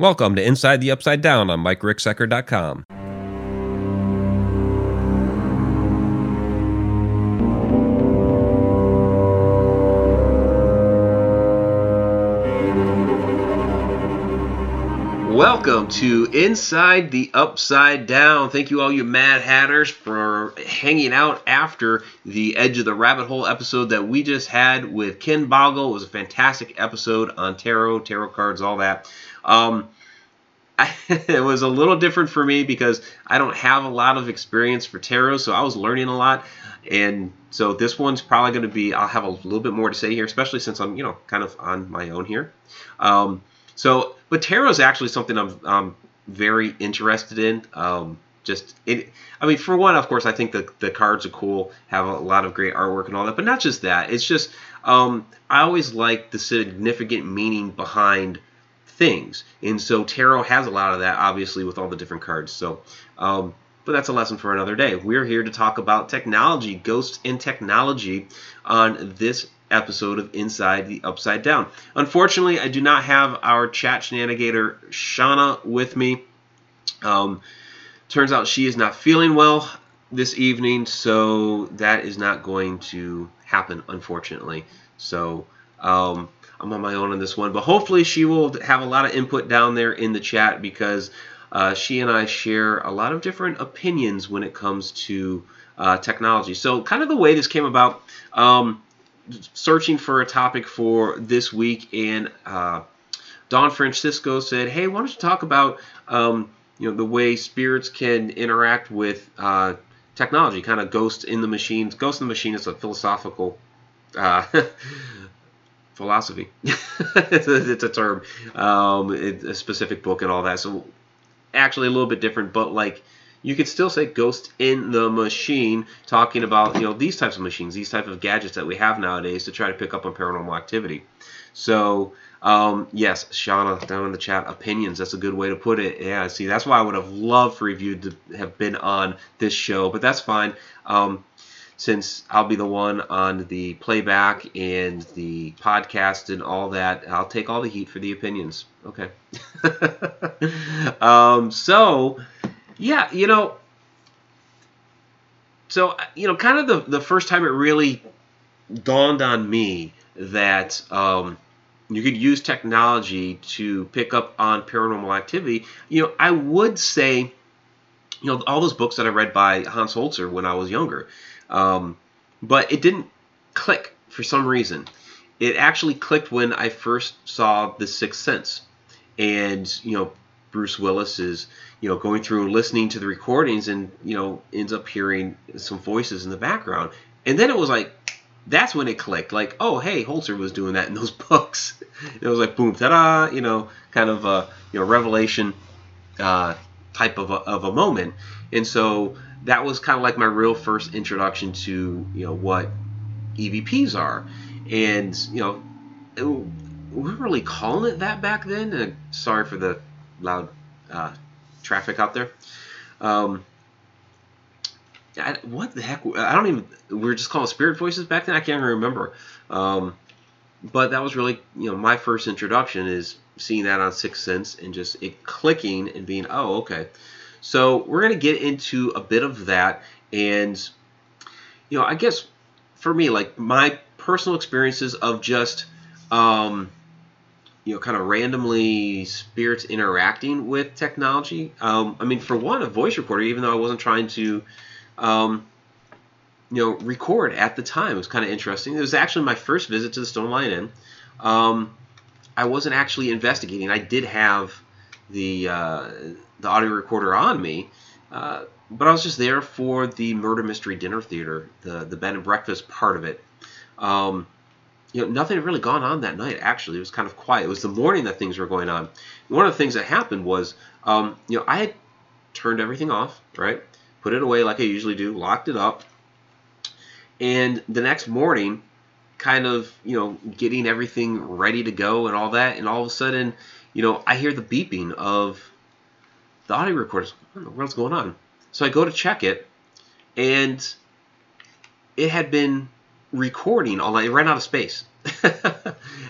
Welcome to Inside the Upside Down on MikeRicksecker.com. Welcome to Inside the Upside Down. Thank you all you Mad Hatters for hanging out after the Edge of the Rabbit Hole episode that we just had with Ken Boggle. It was a fantastic episode on tarot cards, all that. It was a little different for me because I don't have a lot of experience for tarot, so I was learning a lot. And so this one's probably going to be, I'll have a little bit more to say here, especially since I'm, you know, kind of on my own here. But tarot is actually something I'm very interested in. I mean, for one, of course, I think the cards are cool, have a lot of great artwork and all that, but not just that. It's just, I always like the significant meaning behind things. And so tarot has a lot of that, obviously, with all the different cards. So, but that's a lesson for another day. We're here to talk about technology, ghosts and technology on this episode of Inside the Upside Down. Unfortunately, I do not have our chat shenanigator Shauna with me. Turns out she is not feeling well this evening, so that is not going to happen, unfortunately. So I'm on my own on this one, but hopefully she will have a lot of input down there in the chat, because she and I share a lot of different opinions when it comes to technology. So kind of the way this came about, searching for a topic for this week, and Don Francisco said, hey, why don't you talk about the way spirits can interact with technology, kind of ghosts in the machines. Ghosts in the machine is a philosophical philosophy. It's a term, it's a specific book and all that. So actually a little bit different, but like, you could still say ghost in the machine, talking about, you know, these types of machines, these type of gadgets that we have nowadays to try to pick up on paranormal activity. So, yes, Shauna, down in the chat, opinions, that's a good way to put it. Yeah, see, that's why I would have loved for you to have been on this show, but that's fine, since I'll be the one on the playback and the podcast and all that. I'll take all the heat for the opinions. Okay. Yeah, kind of the first time it really dawned on me that you could use technology to pick up on paranormal activity. You know, I would say, you know, all those books that I read by Hans Holzer when I was younger, but it didn't click for some reason. It actually clicked when I first saw The Sixth Sense, and, you know, Bruce Willis is, you know, going through and listening to the recordings and, you know, ends up hearing some voices in the background. And then it was like, that's when it clicked. Like, oh, hey, Holzer was doing that in those books. It was like, boom, ta-da, you know, kind of a, you know, revelation type of a moment. And so that was kind of like my real first introduction to, you know, what EVPs are. And, you know, we weren't really calling it that back then. Sorry for the loud traffic out there. What the heck? I don't even. We were just calling spirit voices back then. I can't even remember. But that was really, you know, my first introduction is seeing that on Sixth Sense and just it clicking and being, oh, okay. So we're gonna get into a bit of that, and, you know, I guess for me, like my personal experiences of just, you know, kind of randomly spirits interacting with technology. I mean, for one, a voice recorder, even though I wasn't trying to, you know, record at the time. It was kind of interesting. It was actually my first visit to the Stone Lion Inn. I wasn't actually investigating. I did have the audio recorder on me, but I was just there for the Murder Mystery Dinner Theater, the bed and breakfast part of it. You know, nothing had really gone on that night, actually. It was kind of quiet. It was the morning that things were going on. One of the things that happened was, you know, I had turned everything off, right? Put it away like I usually do, locked it up. And the next morning, kind of, you know, getting everything ready to go and all that. And all of a sudden, you know, I hear the beeping of the audio recorders. What in the world's going on? So I go to check it, and it had been recording all night. It ran out of space.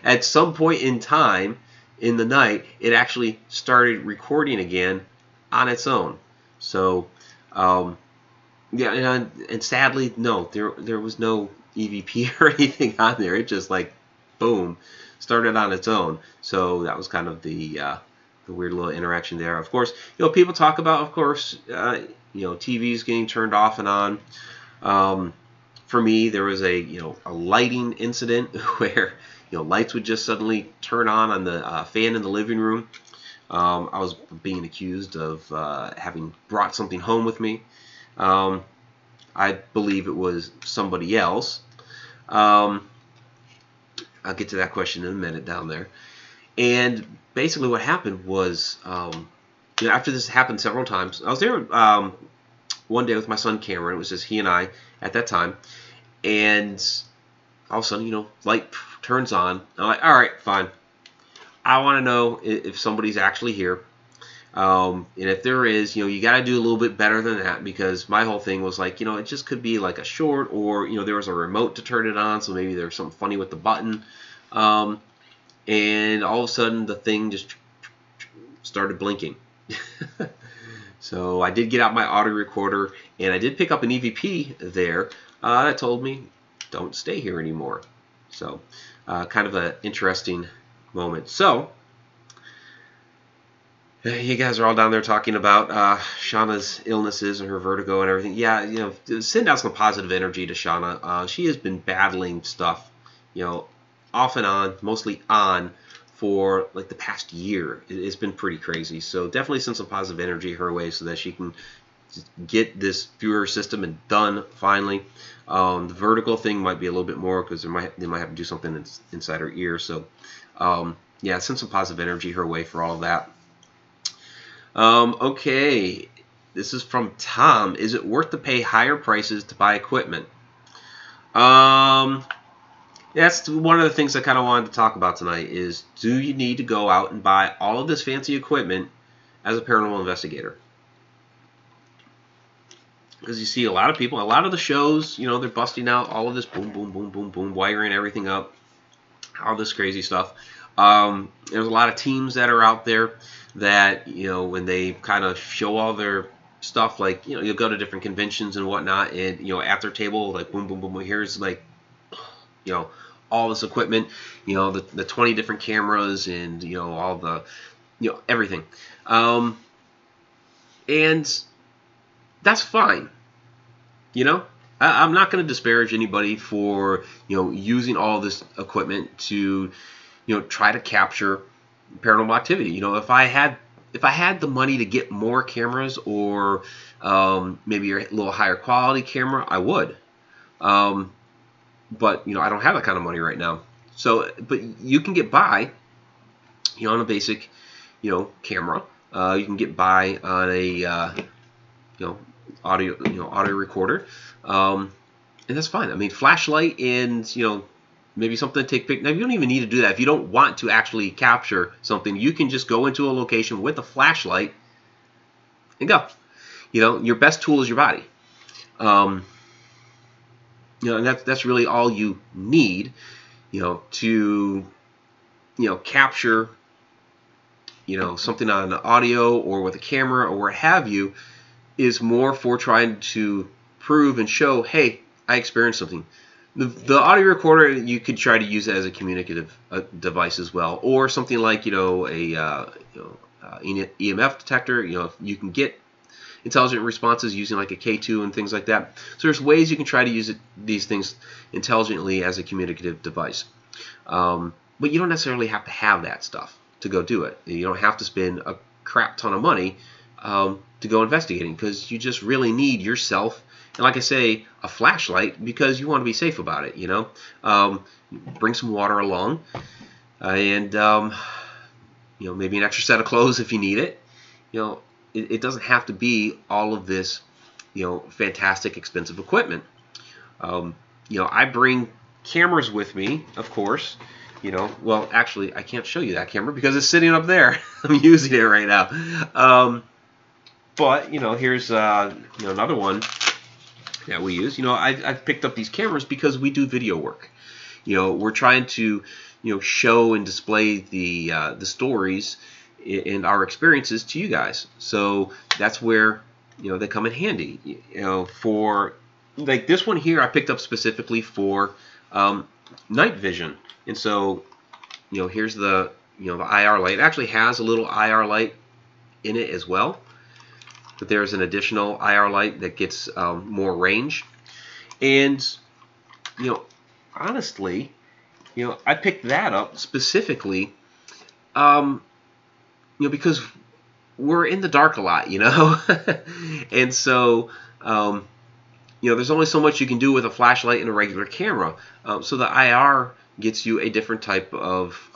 At some point in time, in the night, it actually started recording again on its own. So, yeah, and sadly, no, there was no EVP or anything on there. It just, like, boom, started on its own. So that was kind of the weird little interaction there. Of course, you know, people talk about, of course, you know, TVs getting turned off and on. For me, there was a, you know, a lighting incident where, you know, lights would just suddenly turn on the fan in the living room. I was being accused of having brought something home with me. I believe it was somebody else. I'll get to that question in a minute down there. And basically what happened was, you know, after this happened several times, I was there one day with my son Cameron. It was just he and I at that time. And all of a sudden, you know, light turns on. I'm like, all right, fine. I want to know if somebody's actually here. And if there is, you know, you got to do a little bit better than that, because my whole thing was like, you know, it just could be like a short, or, you know, there was a remote to turn it on, so maybe there was something funny with the button. And all of a sudden the thing just started blinking. So I did get out my audio recorder, and I did pick up an EVP there that told me, don't stay here anymore. So kind of an interesting moment. So you guys are all down there talking about Shauna's illnesses and her vertigo and everything. Yeah, you know, send out some positive energy to Shauna. She has been battling stuff, you know, off and on, mostly on, for like the past year. It's been pretty crazy. So definitely send some positive energy her way so that she can just get this through her system and done finally. The vertical thing might be a little bit more, because they might have to do something inside her ear. So yeah, send some positive energy her way for all of that. Okay, this is from Tom. Is it worth to pay higher prices to buy equipment? That's one of the things I kind of wanted to talk about tonight is, do you need to go out and buy all of this fancy equipment as a paranormal investigator? Because you see a lot of people, a lot of the shows, you know, they're busting out all of this boom, boom, boom, boom, boom, wiring everything up, all this crazy stuff. There's a lot of teams that are out there that, you know, when they kind of show all their stuff, like, you know, you'll go to different conventions and whatnot, and, you know, at their table, like, boom, boom, boom, here's, like, you know, all this equipment, you know, the 20 different cameras and, you know, all the, you know, everything. And that's fine, you know. I'm not going to disparage anybody for, you know, using all this equipment to, you know, try to capture paranormal activity. You know, if I had the money to get more cameras, or maybe a little higher quality camera, I would. But, you know, I don't have that kind of money right now. So, but you can get by, you know, on a basic, you know, camera. You can get by on a, you know, audio recorder, and that's fine. I mean, flashlight and, you know, maybe something to take pictures. Now, you don't even need to do that. If you don't want to actually capture something, you can just go into a location with a flashlight and go. You know, your best tool is your body. You know, and that's really all you need, you know, to, you know, capture, you know, something on the audio or with a camera or what have you, is more for trying to prove and show, hey, I experienced something. The audio recorder, you could try to use it as a communicative device as well, or something like, you know, a EMF detector. You know, if you can get intelligent responses using like a K2 and things like that. So there's ways you can try to use it, these things intelligently as a communicative device. But you don't necessarily have to have that stuff to go do it. You don't have to spend a crap ton of money to go investigating, because you just really need yourself, and like I say, a flashlight, because you want to be safe about it, you know. Bring some water along, and, you know, maybe an extra set of clothes if you need it. You know, it doesn't have to be all of this, you know, fantastic expensive equipment. You know, I bring cameras with me, of course. You know, well, actually, I can't show you that camera because it's sitting up there. I'm using it right now. But, you know, here's you know, another one that we use. You know, I've picked up these cameras because we do video work. You know, we're trying to you know, show and display the stories and our experiences to you guys. So that's where, you know, they come in handy. You know, for like this one here, I picked up specifically for night vision, and so, you know, here's the, you know, the IR light. It actually has a little IR light in it as well, but there's an additional IR light that gets more range. And, you know, honestly, you know, I picked that up specifically, you know, because we're in the dark a lot, you know, and so, you know, there's only so much you can do with a flashlight and a regular camera. So the IR gets you a different type of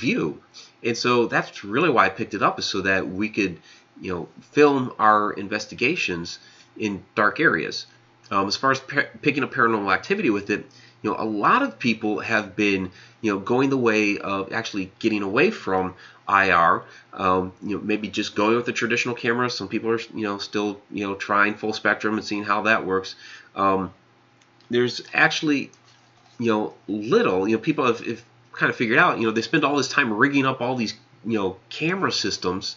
view. And so that's really why I picked it up, is so that we could, you know, film our investigations in dark areas. As far as picking up paranormal activity with it, you know, a lot of people have been, you know, going the way of actually getting away from IR, you know, maybe just going with the traditional camera. Some people are, you know, still, you know, trying full spectrum and seeing how that works. There's actually, you know, little, you know, people have kind of figured out, you know, they spend all this time rigging up all these, you know, camera systems,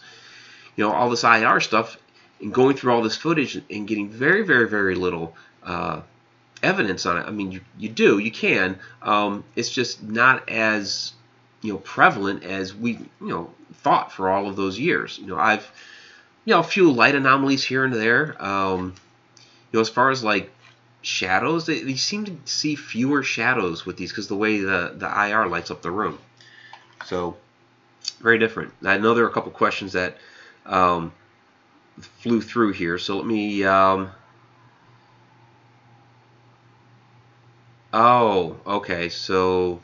you know, all this IR stuff, and going through all this footage and getting very, very, very little evidence on it. I mean, you can. It's just not as, you know, prevalent as we, you know, thought for all of those years. You know, I've, you know, a few light anomalies here and there. You know, as far as like shadows, they seem to see fewer shadows with these because the way the IR lights up the room. So very different. I know there are a couple questions that flew through here, so let me oh, okay, so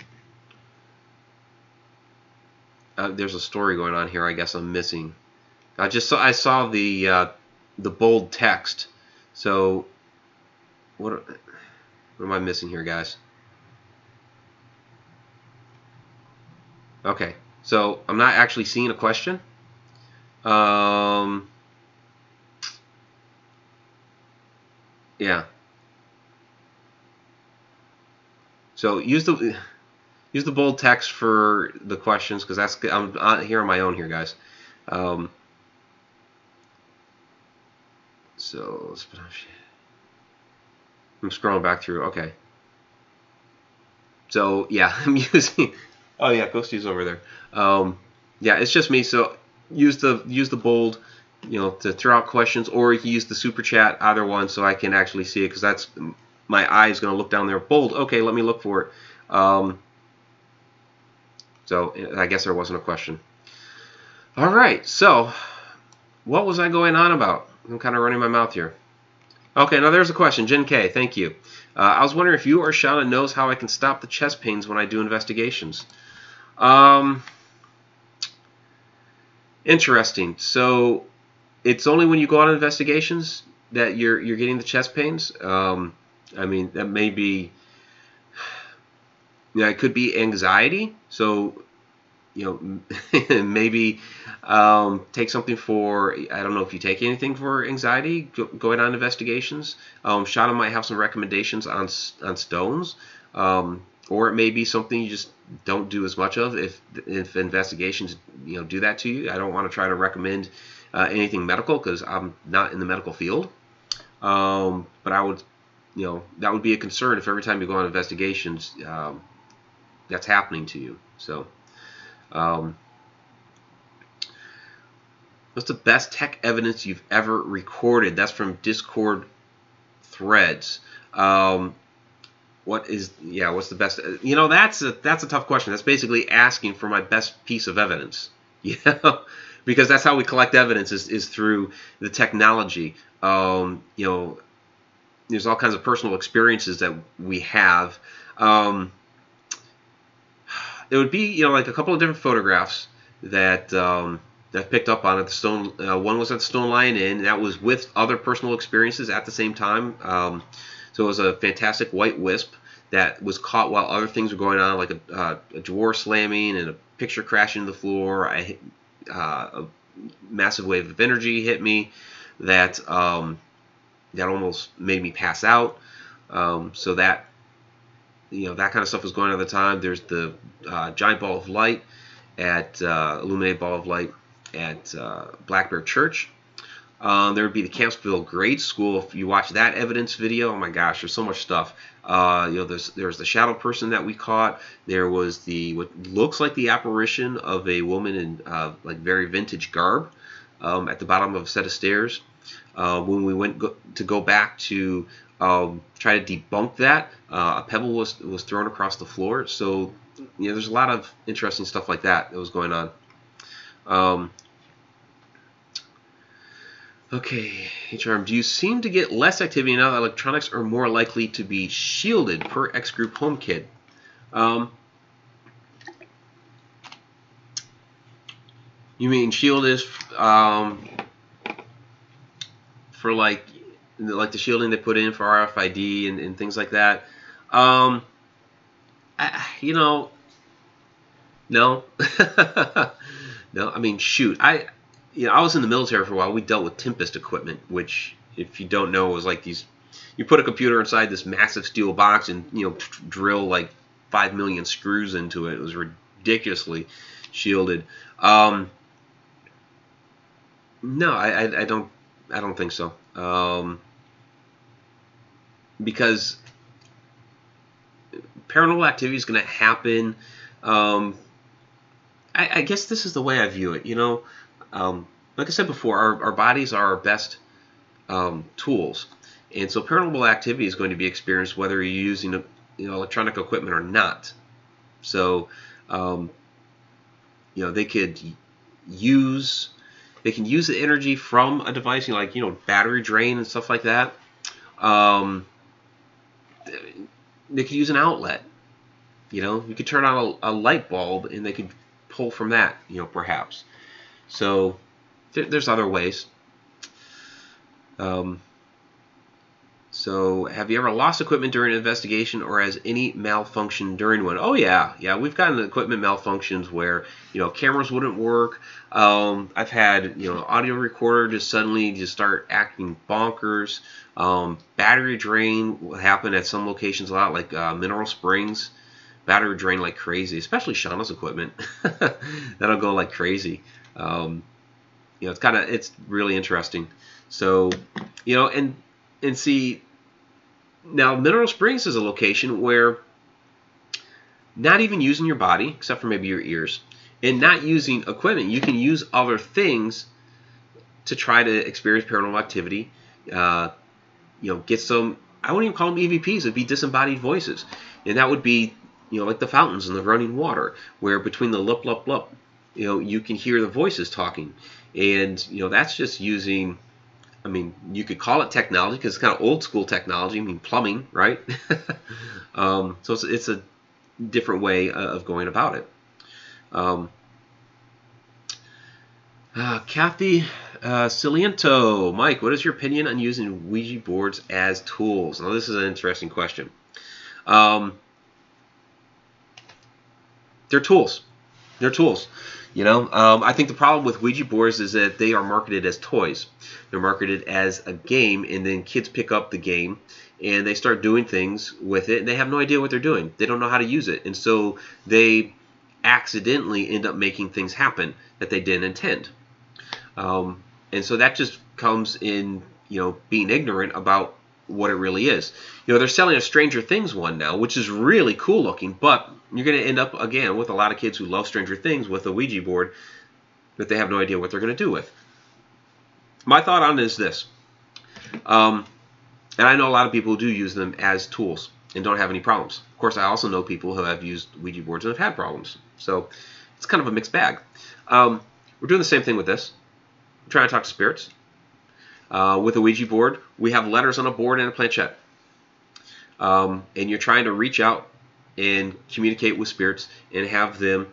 there's a story going on here I guess I'm missing. I saw the bold text, so what am I missing here, guys? Okay, so I'm not actually seeing a question. Yeah. So use the bold text for the questions, because that's, I'm not here on my own here, guys. So I'm scrolling back through. Okay. So yeah, I'm using. Oh yeah, Ghosty's over there. Yeah, it's just me. So use the bold, you know, to throw out questions, or you can use the super chat, either one, so I can actually see it, because that's, my eye is going to look down there. Bold, okay, let me look for it. So I guess there wasn't a question. All right, so what was I going on about? I'm kind of running my mouth here. Okay, now there's a question. Jen K, thank you. I was wondering if you or Shauna knows how I can stop the chest pains when I do investigations. Interesting. So it's only when you go on investigations that you're getting the chest pains. I mean, that may be, yeah, you know, it could be anxiety. So, you know, maybe take something for, I don't know if you take anything for anxiety going on investigations. Shauna might have some recommendations on stones, or it may be something you just don't do as much of if investigations, you know, do that to you. I don't want to try to recommend anything medical, because I'm not in the medical field, but I would, you know, that would be a concern if every time you go on investigations, that's happening to you. So, what's the best tech evidence you've ever recorded? That's from Discord threads. What is, yeah, what's the best? You know, that's a tough question. That's basically asking for my best piece of evidence, you know. Because that's how we collect evidence, is through the technology. You know, there's all kinds of personal experiences that we have. It would be, you know, like a couple of different photographs that I've picked up on at the Stone. One was at the Stone Lion Inn, and that was with other personal experiences at the same time. So it was a fantastic white wisp that was caught while other things were going on, like a drawer slamming and a picture crashing to the floor. A massive wave of energy hit me that that almost made me pass out. So that you know, that kind of stuff was going on at the time. There's the giant ball of light at illuminated ball of light at Black Bear Church. There would be the Campsville Grade School. If you watch that evidence video, oh my gosh, there's so much stuff. You know, there's the shadow person that we caught. There was the what looks like the apparition of a woman in like very vintage garb at the bottom of a set of stairs. When we went to go back to try to debunk that, a pebble was thrown across the floor. So you know, there's a lot of interesting stuff like that that was going on. Okay, HRM, do you seem to get less activity now that electronics are more likely to be shielded per X Group Home Kit? You mean shield is for like the shielding they put in for RFID and things like that? You know, no. No, I mean, shoot, you know, I was in the military for a while. We dealt with Tempest equipment, which, if you don't know, was like these. You put a computer inside this massive steel box and, you know, drill like 5 million screws into it. It was ridiculously shielded. No, I don't think so. Because paranormal activity is going to happen. I guess this is the way I view it. You know. Like I said before, our bodies are our best tools, and so paranormal activity is going to be experienced whether you're using you know, electronic equipment or not. So, you know, they can use the energy from a device, you know, like, you know, battery drain and stuff like that. They can use an outlet. You know, you could turn on a light bulb, and they could pull from that. You know, perhaps. So there's other ways. So have you ever lost equipment during an investigation, or has any malfunction during one? Oh yeah, yeah, we've gotten equipment malfunctions where, you know, cameras wouldn't work. I've had, you know, an audio recorder just suddenly start acting bonkers. Battery drain will happen at some locations a lot, like Mineral Springs. Battery drain like crazy, especially Shauna's equipment. That'll go like crazy. You know, it's really interesting. So, you know, and see, now Mineral Springs is a location where not even using your body, except for maybe your ears, and not using equipment, you can use other things to try to experience paranormal activity. You know, get some, I wouldn't even call them EVPs, it'd be disembodied voices. And that would be, you know, like the fountains and the running water, where between the lup, lup, lup, you know, you can hear the voices talking. And, you know, that's just using, I mean, you could call it technology because it's kind of old school technology. I mean, plumbing, right? So it's a different way of going about it. Kathy Ciliento, Mike, what is your opinion on using Ouija boards as tools? Now, this is an interesting question. They're tools. They're tools. You know, I think the problem with Ouija boards is that they are marketed as toys. They're marketed as a game, and then kids pick up the game, and they start doing things with it, and they have no idea what they're doing. They don't know how to use it, and so they accidentally end up making things happen that they didn't intend. And so that just comes in, you know, being ignorant about what it really is. You know, they're selling a Stranger Things one now, which is really cool looking, but you're going to end up, again, with a lot of kids who love Stranger Things with a Ouija board that they have no idea what they're going to do with. My thought on it is this. And I know a lot of people who do use them as tools and don't have any problems. Of course, I also know people who have used Ouija boards and have had problems. So it's kind of a mixed bag. We're doing the same thing with this. We're trying to talk to spirits. With a Ouija board, we have letters on a board and a planchette. And you're trying to reach out and communicate with spirits and have them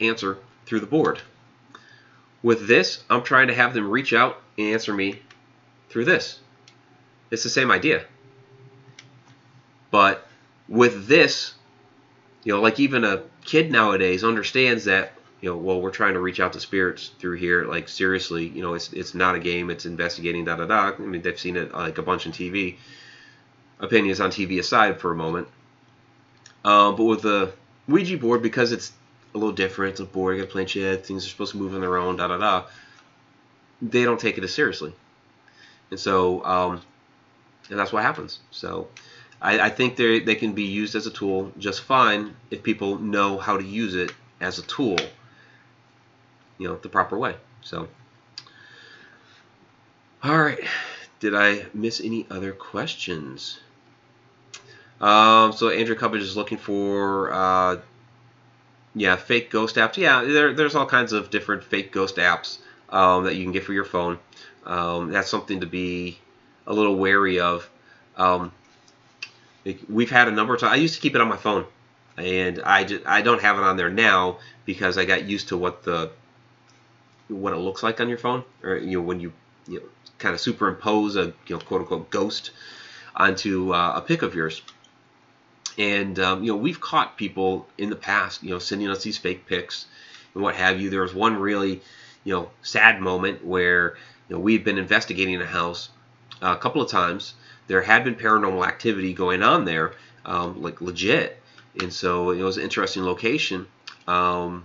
answer through the board. With this, I'm trying to have them reach out and answer me through this. It's the same idea. But with this, you know, like even a kid nowadays understands that, you know, well, we're trying to reach out to spirits through here. Like, seriously, you know, it's not a game. It's investigating, da-da-da. I mean, they've seen it like a bunch on TV. Opinions on TV aside for a moment. But with the Ouija board, because it's a little different, it's a board, you gotta play chess, things are supposed to move on their own, they don't take it as seriously. And so, and that's what happens. So I think they can be used as a tool just fine if people know how to use it as a tool, you know, the proper way. So, all right. Did I miss any other questions? So Andrew Cubbage is looking for, yeah, fake ghost apps. Yeah, there's all kinds of different fake ghost apps that you can get for your phone. That's something to be a little wary of. We've had a number of times. I used to keep it on my phone, and I don't have it on there now because I got used to what it looks like on your phone, or when you kind of superimpose a quote unquote ghost onto a pic of yours. And we've caught people in the past sending us these fake pics and what have you. There was one really sad moment where we've been investigating a house a couple of times. There had been paranormal activity going on there, like legit, and so it was an interesting location. And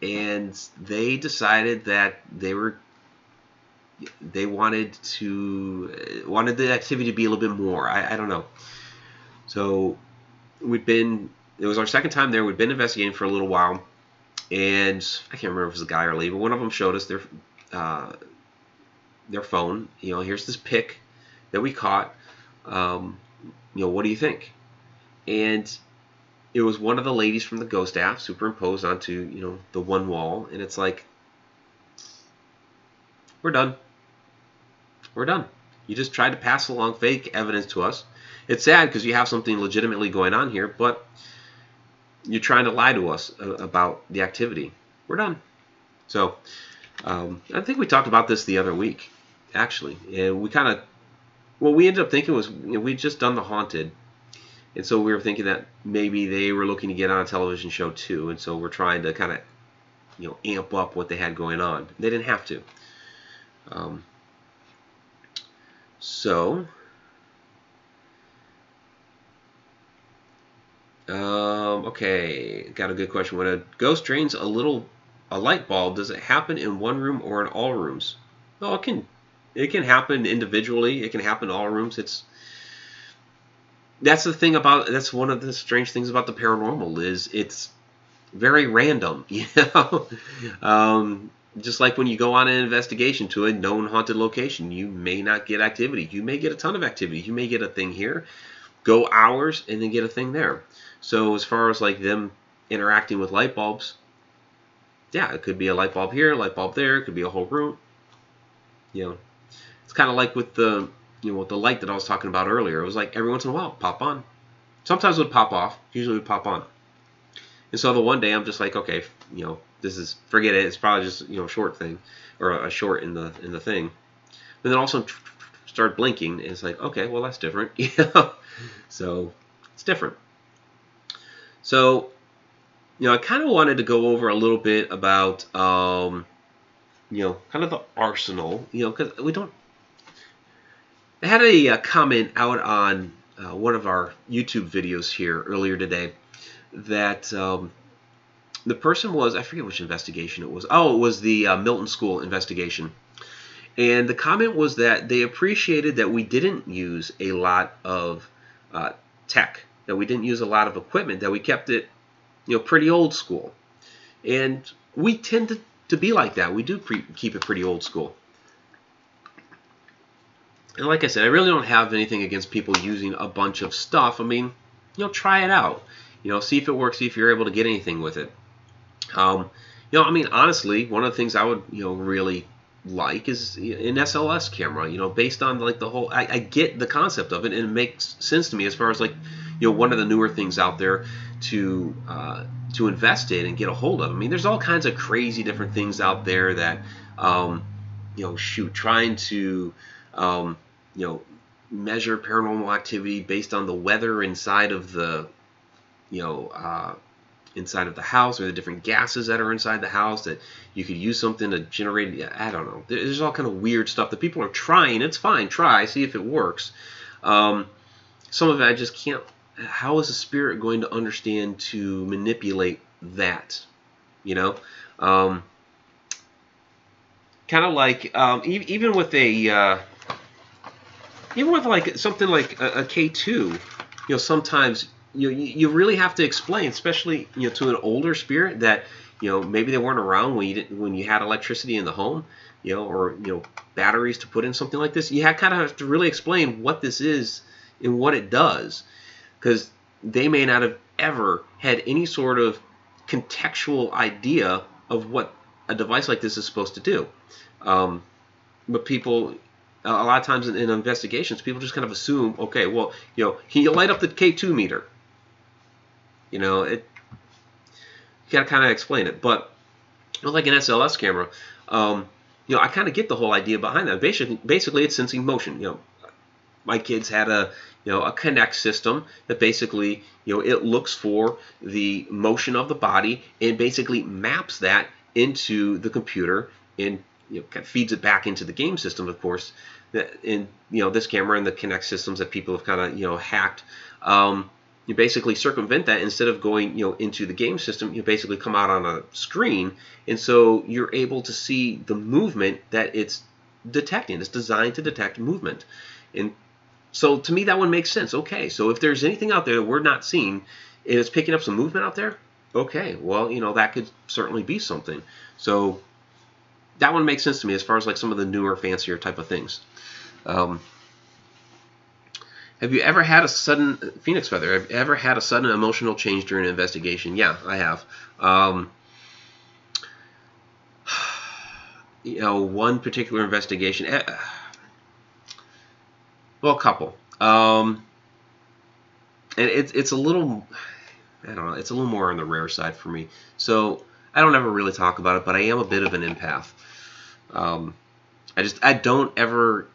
they decided that they wanted the activity to be a little bit more. I don't know. So it was our second time there. We'd been investigating for a little while, and I can't remember if it was a guy or a lady, but one of them showed us their phone. Here's this pic that we caught. What do you think? And it was one of the ladies from the ghost app superimposed onto, the one wall, and it's like, we're done. We're done. You just tried to pass along fake evidence to us. It's sad because you have something legitimately going on here, but you're trying to lie to us about the activity. We're done. So I think we talked about this the other week, actually, and we kind of, what we ended up thinking was we'd just done The Haunted. And so we were thinking that maybe they were looking to get on a television show too, and so we're trying to kind of, amp up what they had going on. They didn't have to. Okay, got a good question. When a ghost drains a light bulb, does it happen in one room or in all rooms? Well, it can happen individually. It can happen in all rooms. That's the thing about, that's one of the strange things about the paranormal, is it's very random, just like when you go on an investigation to a known haunted location, you may not get activity. You may get a ton of activity. You may get a thing here, go hours, and then get a thing there. So as far as like them interacting with light bulbs, yeah, it could be a light bulb here, a light bulb there. It could be a whole room. It's kind of like with the, with the light that I was talking about earlier. It was like every once in a while, pop on. Sometimes it would pop off. Usually it would pop on. And so the one day I'm just like, okay, this is, forget it. It's probably just, a short thing, or a short in the thing. And then also start blinking, and it's like, okay, well, that's different. So it's different. So, I kind of wanted to go over a little bit about, kind of the arsenal, because we don't, I had a comment out on one of our YouTube videos here earlier today that the person was, I forget which investigation it was. Oh, it was the Milton School investigation. And the comment was that they appreciated that we didn't use a lot of tech, that we didn't use a lot of equipment, that we kept it, pretty old school. And we tend to be like that. We do keep it pretty old school. And like I said, I really don't have anything against people using a bunch of stuff. I mean, try it out. See if it works, see if you're able to get anything with it. I mean, honestly, one of the things I would, really like is an SLS camera, based on like the whole, I get the concept of it, and it makes sense to me as far as like, one of the newer things out there to invest in and get a hold of. I mean, there's all kinds of crazy different things out there that, shoot, trying to, measure paranormal activity based on the weather inside of the, inside of the house, or the different gases that are inside the house, that you could use something to generate. I don't know. There's all kind of weird stuff that people are trying. It's fine. Try, see if it works. Some of it I just can't. how is a spirit going to understand to manipulate that? You know, kind of like even with a even with like something like a K2, you know, sometimes you really have to explain, especially to an older spirit that maybe they weren't around when you didn't, when you had electricity in the home, or batteries to put in something like this. You kind of have to really explain what this is and what it does, because they may not have ever had any sort of contextual idea of what a device like this is supposed to do. But people, a lot of times in investigations, people just kind of assume, okay, well, can you light up the K2 meter? You gotta kind of explain it. But like an SLS camera, I kind of get the whole idea behind that. Basically, it's sensing motion. My kids had a a Kinect system that basically it looks for the motion of the body and basically maps that into the computer and kind of feeds it back into the game system, of course. And this camera and the Kinect systems that people have kind of hacked, you basically circumvent that. Instead of going into the game system, you basically come out on a screen, and so you're able to see the movement that it's detecting. It's designed to detect movement. And so to me, that one makes sense. Okay, so if there's anything out there that we're not seeing and it's picking up some movement out there, okay, well, that could certainly be something. So that one makes sense to me as far as like some of the newer, fancier type of things. Have you ever had a sudden phoenix feather? Have you ever had a sudden emotional change during an investigation? Yeah, I have. One particular investigation. Well, a couple, and it's a little, I don't know, it's a little more on the rare side for me, so I don't ever really talk about it. But I am a bit of an empath. I don't ever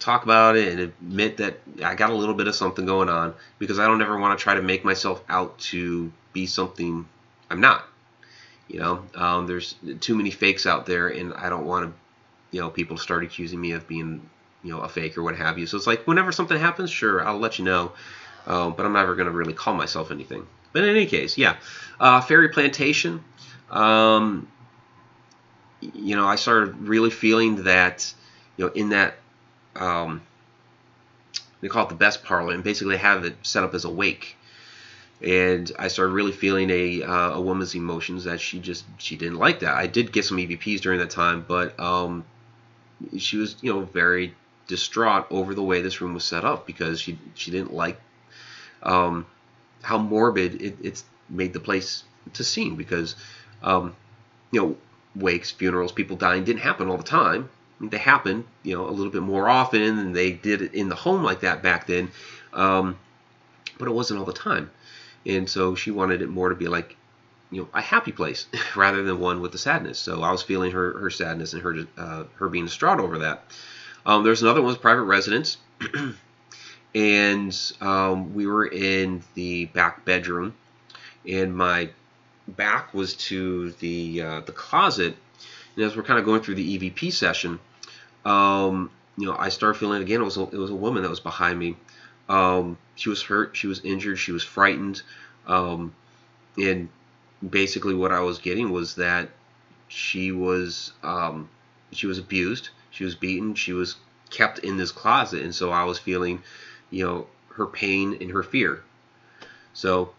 talk about it and admit that I got a little bit of something going on, because I don't ever want to try to make myself out to be something I'm not. There's too many fakes out there, and I don't want to, people start accusing me of being a fake or what have you. So it's like, whenever something happens, sure, I'll let you know, but I'm never going to really call myself anything. But in any case, yeah, Fairy Plantation, I started really feeling that, in that, they call it the best parlor, and basically have it set up as a wake. And I started really feeling a woman's emotions, that she didn't like that. I did get some EVPs during that time, but she was, very distraught over the way this room was set up, because she didn't like how morbid it's made the place to seem, because wakes, funerals, people dying didn't happen all the time. They happened a little bit more often than they did in the home like that back then, but it wasn't all the time. And so she wanted it more to be like a happy place rather than one with the sadness. So I was feeling her sadness and her being distraught over that. There's another one with private residence, and we were in the back bedroom, and my back was to the closet. And as we're kind of going through the EVP session, I started feeling again. It was a woman that was behind me. She was hurt. She was injured. She was frightened, and basically what I was getting was that she was abused, she was beaten, she was kept in this closet. And so I was feeling her pain and her fear. So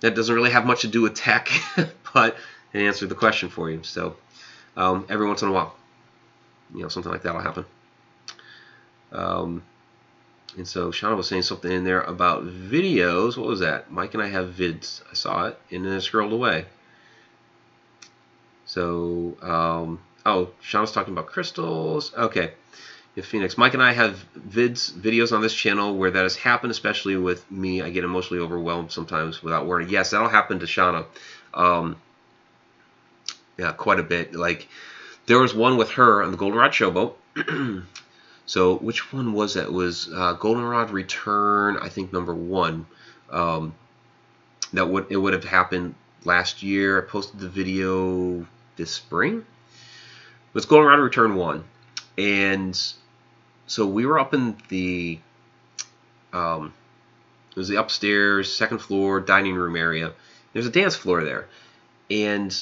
that doesn't really have much to do with tech, but it answered the question for you. So every once in a while, something like that will happen. And so Shauna was saying something in there about videos. What was that? Mike and I have vids. I saw it, and then I scrolled away. So, oh, Shauna's talking about crystals. Okay. If Phoenix, Mike and I have videos on this channel where that has happened, especially with me. I get emotionally overwhelmed sometimes without warning. Yes, that'll happen to Shauna. Yeah, quite a bit. Like, there was one with her on the Goldenrod Showboat. So which one was that? It was Goldenrod Return, I think, #1. It would have happened last year. I posted the video this spring. It was Goldenrod Return 1, and so we were up in the There's the upstairs, second floor, dining room area. There's a dance floor there. And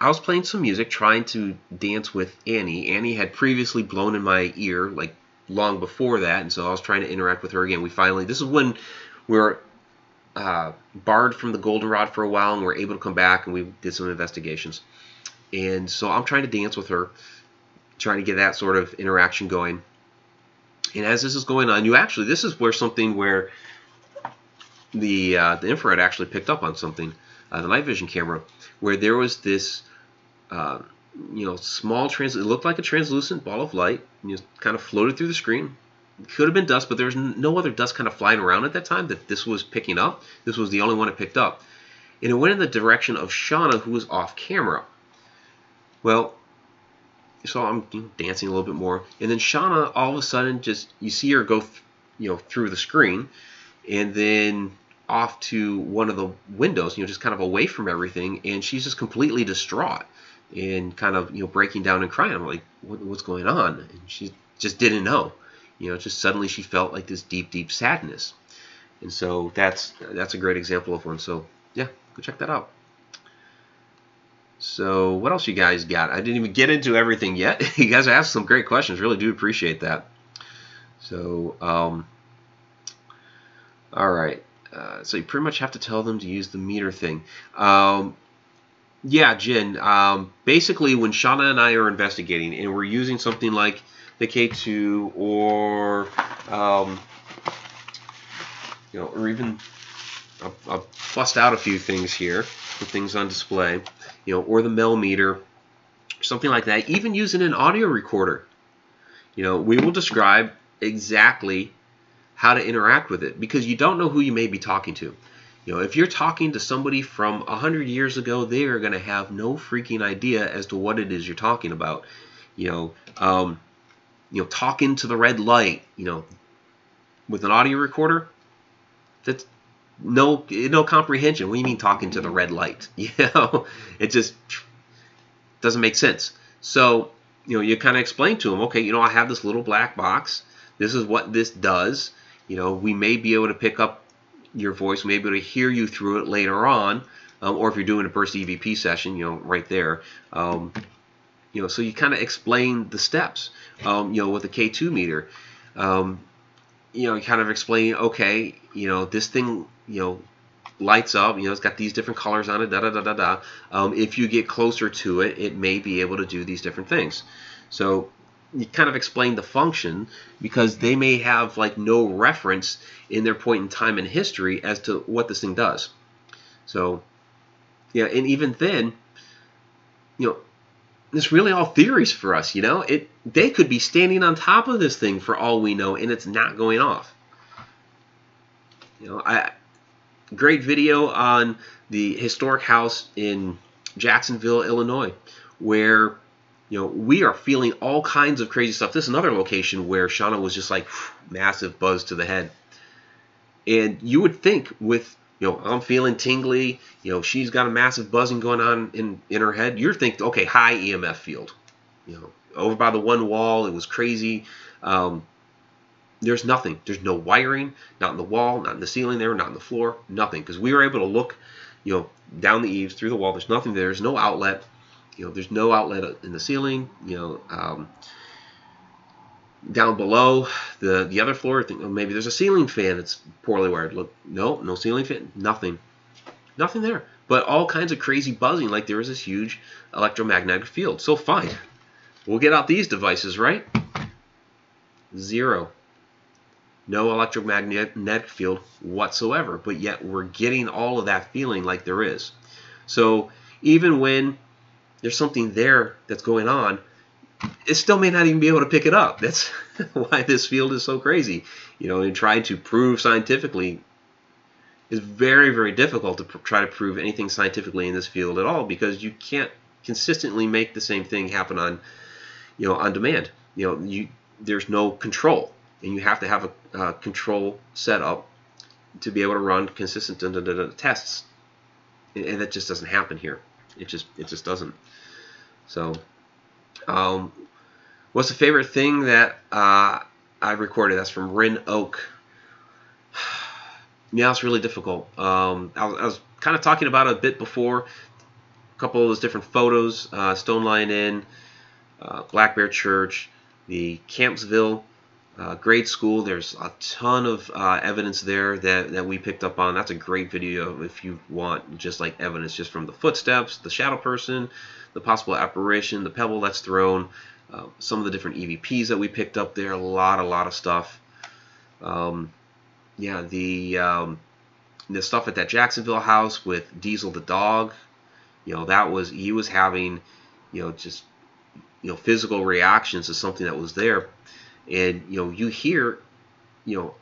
I was playing some music, trying to dance with Annie. Annie had previously blown in my ear, like, long before that, and so I was trying to interact with her again. We finally, this is when we were barred from the Goldenrod for a while, and we were able to come back, and we did some investigations. And so I'm trying to dance with her, trying to get that sort of interaction going. And as this is going on, you actually, this is where something where the infrared actually picked up on something, the night vision camera, where there was this you know, small, it looked like a translucent ball of light, you know, kind of floated through the screen. It could have been dust, but there was no other dust kind of flying around at that time that this was picking up. This was the only one it picked up. And it went in the direction of Shauna, who was off camera. Well, so I'm dancing a little bit more, and then Shauna, all of a sudden, just, you see her go, you know, through the screen, and then off to one of the windows, you know, just kind of away from everything, and she's just completely distraught and kind of, you know, breaking down and crying. I'm like, what's going on? And she just didn't know. You know, just suddenly she felt like this deep, deep sadness. And so that's a great example of one. So yeah, go check that out. So what else you guys got? I didn't even get into everything yet. You guys asked some great questions. Really do appreciate that. So, all right. So you pretty much have to tell them to use the meter thing. Yeah, Jen, basically when Shauna and I are investigating and we're using something like the K2 or, you know, or even, I'll bust out a few things here, the things on display, you know, or the Melmeter, something like that, even using an audio recorder. You know, we will describe exactly how to interact with it because you don't know who you may be talking to. You know, if you're talking to somebody from 100 years ago, they are going to have no freaking idea as to what it is you're talking about. You know, talking to the red light. You know, with an audio recorder, that's no comprehension. What do you mean talking to the red light? You know, it just doesn't make sense. So, you know, you kind of explain to them, okay, you know, I have this little black box. This is what this does. You know, we may be able to pick up your voice, may be able to hear you through it later on, or if you're doing a first EVP session, you know, right there, you know, so you kind of explain the steps, you know, with the K2 meter, you know, you kind of explain, okay, you know, this thing, you know, lights up, you know, it's got these different colors on it, da-da-da-da-da, if you get closer to it, it may be able to do these different things. So you kind of explain the function because they may have like no reference in their point in time in history as to what this thing does. So yeah, and even then, you know, it's really all theories for us, you know, they could be standing on top of this thing for all we know and it's not going off. You know, great video on the historic house in Jacksonville, Illinois, where, you know, we are feeling all kinds of crazy stuff. This is another location where Shauna was just like massive buzz to the head. And you would think with, you know, I'm feeling tingly, you know, she's got a massive buzzing going on in her head. You're thinking, okay, high EMF field. You know, over by the one wall, it was crazy. There's nothing. There's no wiring, not in the wall, not in the ceiling there, not in the floor, nothing. Because we were able to look, you know, down the eaves, through the wall. There's nothing there. There's no outlet. You know, there's no outlet in the ceiling. You know, down below the other floor, think, oh, maybe there's a ceiling fan that's poorly wired. Look, no ceiling fan, nothing there. But all kinds of crazy buzzing, like there was this huge electromagnetic field. So fine, we'll get out these devices, right? Zero, no electromagnetic field whatsoever. But yet we're getting all of that feeling like there is. So even when there's something there that's going on, it still may not even be able to pick it up. That's why this field is so crazy. You know, and trying to prove scientifically is very, very difficult to try to prove anything scientifically in this field at all because you can't consistently make the same thing happen on, you know, on demand. You know, there's no control, and you have to have a control set up to be able to run consistent tests, and that just doesn't happen here. It just doesn't. So, what's the favorite thing that I've recorded? That's from Rin Oak. Yeah, it's really difficult. I was kind of talking about it a bit before. A couple of those different photos, Stone Lion Inn, Black Bear Church, the Campsville grade school. There's a ton of evidence there that we picked up on. That's a great video if you want just like evidence just from the footsteps, the shadow person, the possible apparition, the pebble that's thrown, some of the different EVPs that we picked up there. A lot of stuff. Yeah, the stuff at that Jacksonville house with Diesel the dog, you know, that was, he was having, you know, just, you know, physical reactions to something that was there. And, you know, you hear, you know,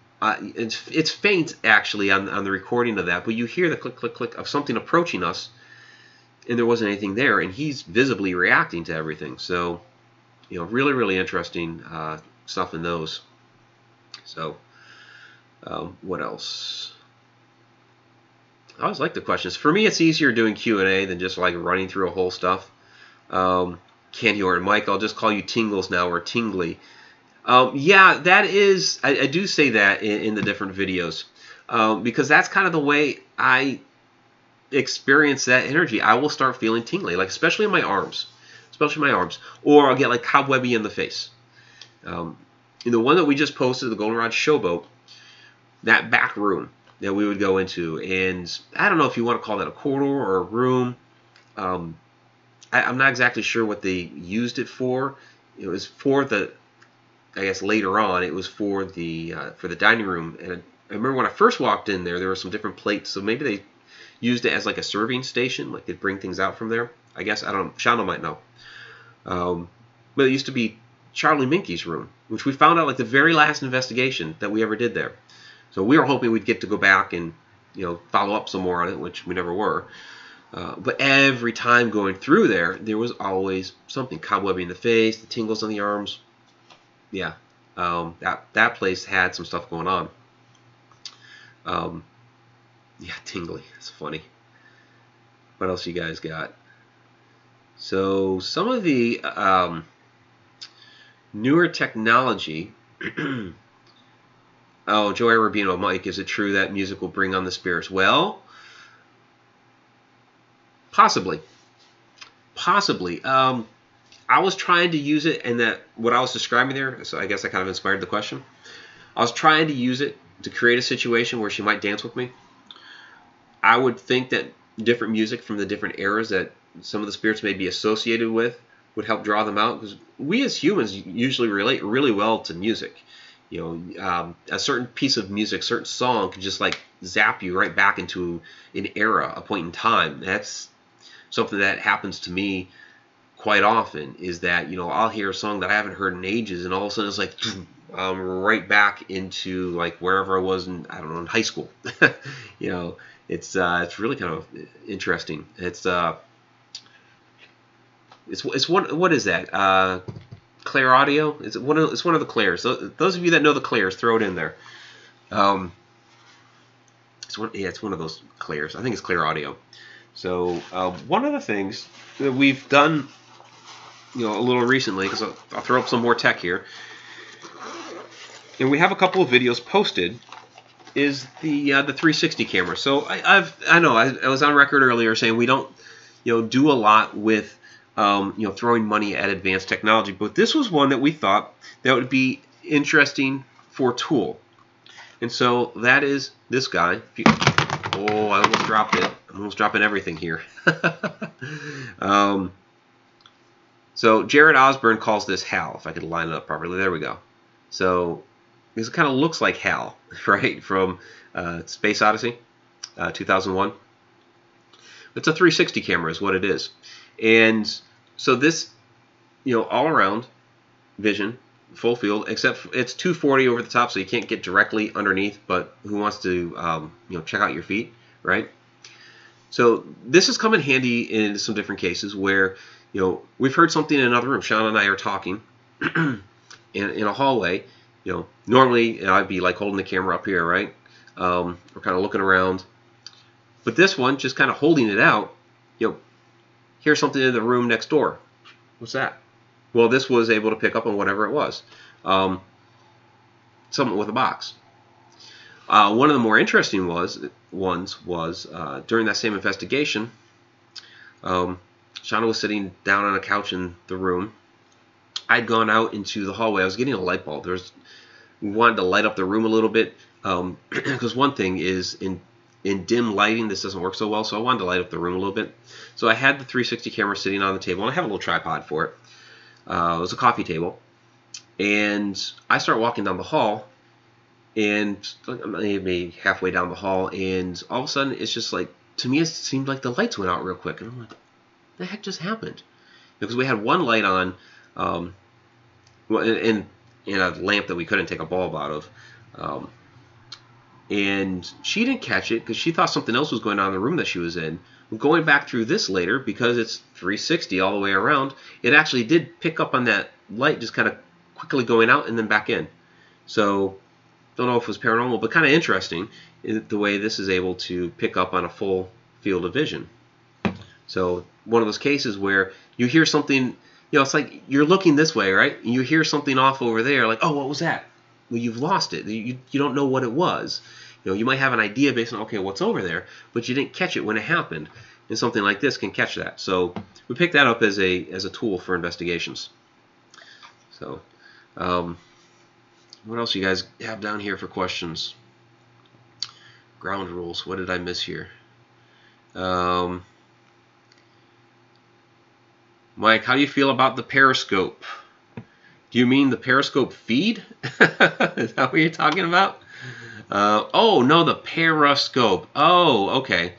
it's faint actually on the recording of that, but you hear the click, click, click of something approaching us, and there wasn't anything there, and he's visibly reacting to everything. So, you know, really, really interesting stuff in those. So, what else? I always like the questions. For me, it's easier doing Q&A than just like running through a whole stuff. Candy or Mike, I'll just call you Tingles now, or Tingly. Yeah, that is, I do say that in the different videos, because that's kind of the way I experience that energy. I will start feeling tingly, like especially in my arms, or I'll get like cobwebby in the face. And the one that we just posted, the Goldenrod Showboat, that back room that we would go into, and I don't know if you want to call that a corridor or a room. I'm not exactly sure what they used it for. It was for the, I guess later on, it was for the dining room. And I remember when I first walked in there, there were some different plates, so maybe they used it as like a serving station, like they'd bring things out from there. I guess, I don't, Shauna might know. But it used to be Charlie Minkie's room, which we found out like the very last investigation that we ever did there. So we were hoping we'd get to go back and, you know, follow up some more on it, which we never were. But every time going through there, there was always something cobwebby in the face, the tingles on the arms. Yeah, that place had some stuff going on. Yeah, tingly. That's funny. What else you guys got? So some of the newer technology. Oh, Joey Rubino, Mike, is it true that music will bring on the spirits? Well, possibly. Possibly. I was trying to use it, and that what I was describing there, so I guess I kind of inspired the question. I was trying to use it to create a situation where she might dance with me. I would think that different music from the different eras that some of the spirits may be associated with would help draw them out, because we as humans usually relate really well to music. You know, a certain piece of music, certain song can just like zap you right back into an era, a point in time. That's something that happens to me quite often, is that, you know, I'll hear a song that I haven't heard in ages, and all of a sudden it's like I'm right back into like wherever I was in, I don't know, in high school. You know, it's really kind of interesting. It's what is that? Claire audio? It's one of the Claires. So those of you that know the Claires, throw it in there. It's one of those Claires. I think it's Claire audio. So one of the things that we've done, you know, a little recently, because I'll throw up some more tech here, and we have a couple of videos posted, is the 360 camera. So I know I was on record earlier saying we don't, you know, do a lot with you know, throwing money at advanced technology, but this was one that we thought that would be interesting for a tool. And so that is this guy. Oh, I almost dropped it. I'm almost dropping everything here. So Jared Osborne calls this HAL, if I could line it up properly. There we go. So this kind of looks like HAL, right, from Space Odyssey 2001. It's a 360 camera is what it is. And so this, you know, all around vision, full field, except it's 240 over the top, so you can't get directly underneath, but who wants to, you know, check out your feet, right? So this has come in handy in some different cases where, you know, we've heard something in another room. Shauna and I are talking in a hallway. You know, normally I'd be like holding the camera up here, right? We're kind of looking around. But this one, just kind of holding it out, you know, here's something in the room next door. What's that? Well, this was able to pick up on whatever it was. Something with a box. One of the more interesting ones was during that same investigation, Shauna was sitting down on a couch in the room. I'd gone out into the hallway. I was getting a light bulb. We wanted to light up the room a little bit, because one thing is in dim lighting, this doesn't work so well, so I wanted to light up the room a little bit. So I had the 360 camera sitting on the table, and I have a little tripod for it. It was a coffee table. And I start walking down the hall, and maybe halfway down the hall, and all of a sudden, it's just like, to me, it seemed like the lights went out real quick. And I'm like, what the heck just happened? Because we had one light on, and a lamp that we couldn't take a bulb out of. And she didn't catch it because she thought something else was going on in the room that she was in. Going back through this later, because it's 360 all the way around, it actually did pick up on that light just kind of quickly going out and then back in. So don't know if it was paranormal, but kind of interesting the way this is able to pick up on a full field of vision. So one of those cases where you hear something, you know, it's like you're looking this way, right? You hear something off over there, like, oh, what was that? Well, you've lost it. You don't know what it was. You know, you might have an idea based on, okay, what's over there, but you didn't catch it when it happened. And something like this can catch that. So we picked that up as a tool for investigations. So what else you guys have down here for questions? Ground rules. What did I miss here? Mike, how do you feel about the periscope? Do you mean the periscope feed? Is that what you're talking about? Oh, no, the periscope. Oh, okay.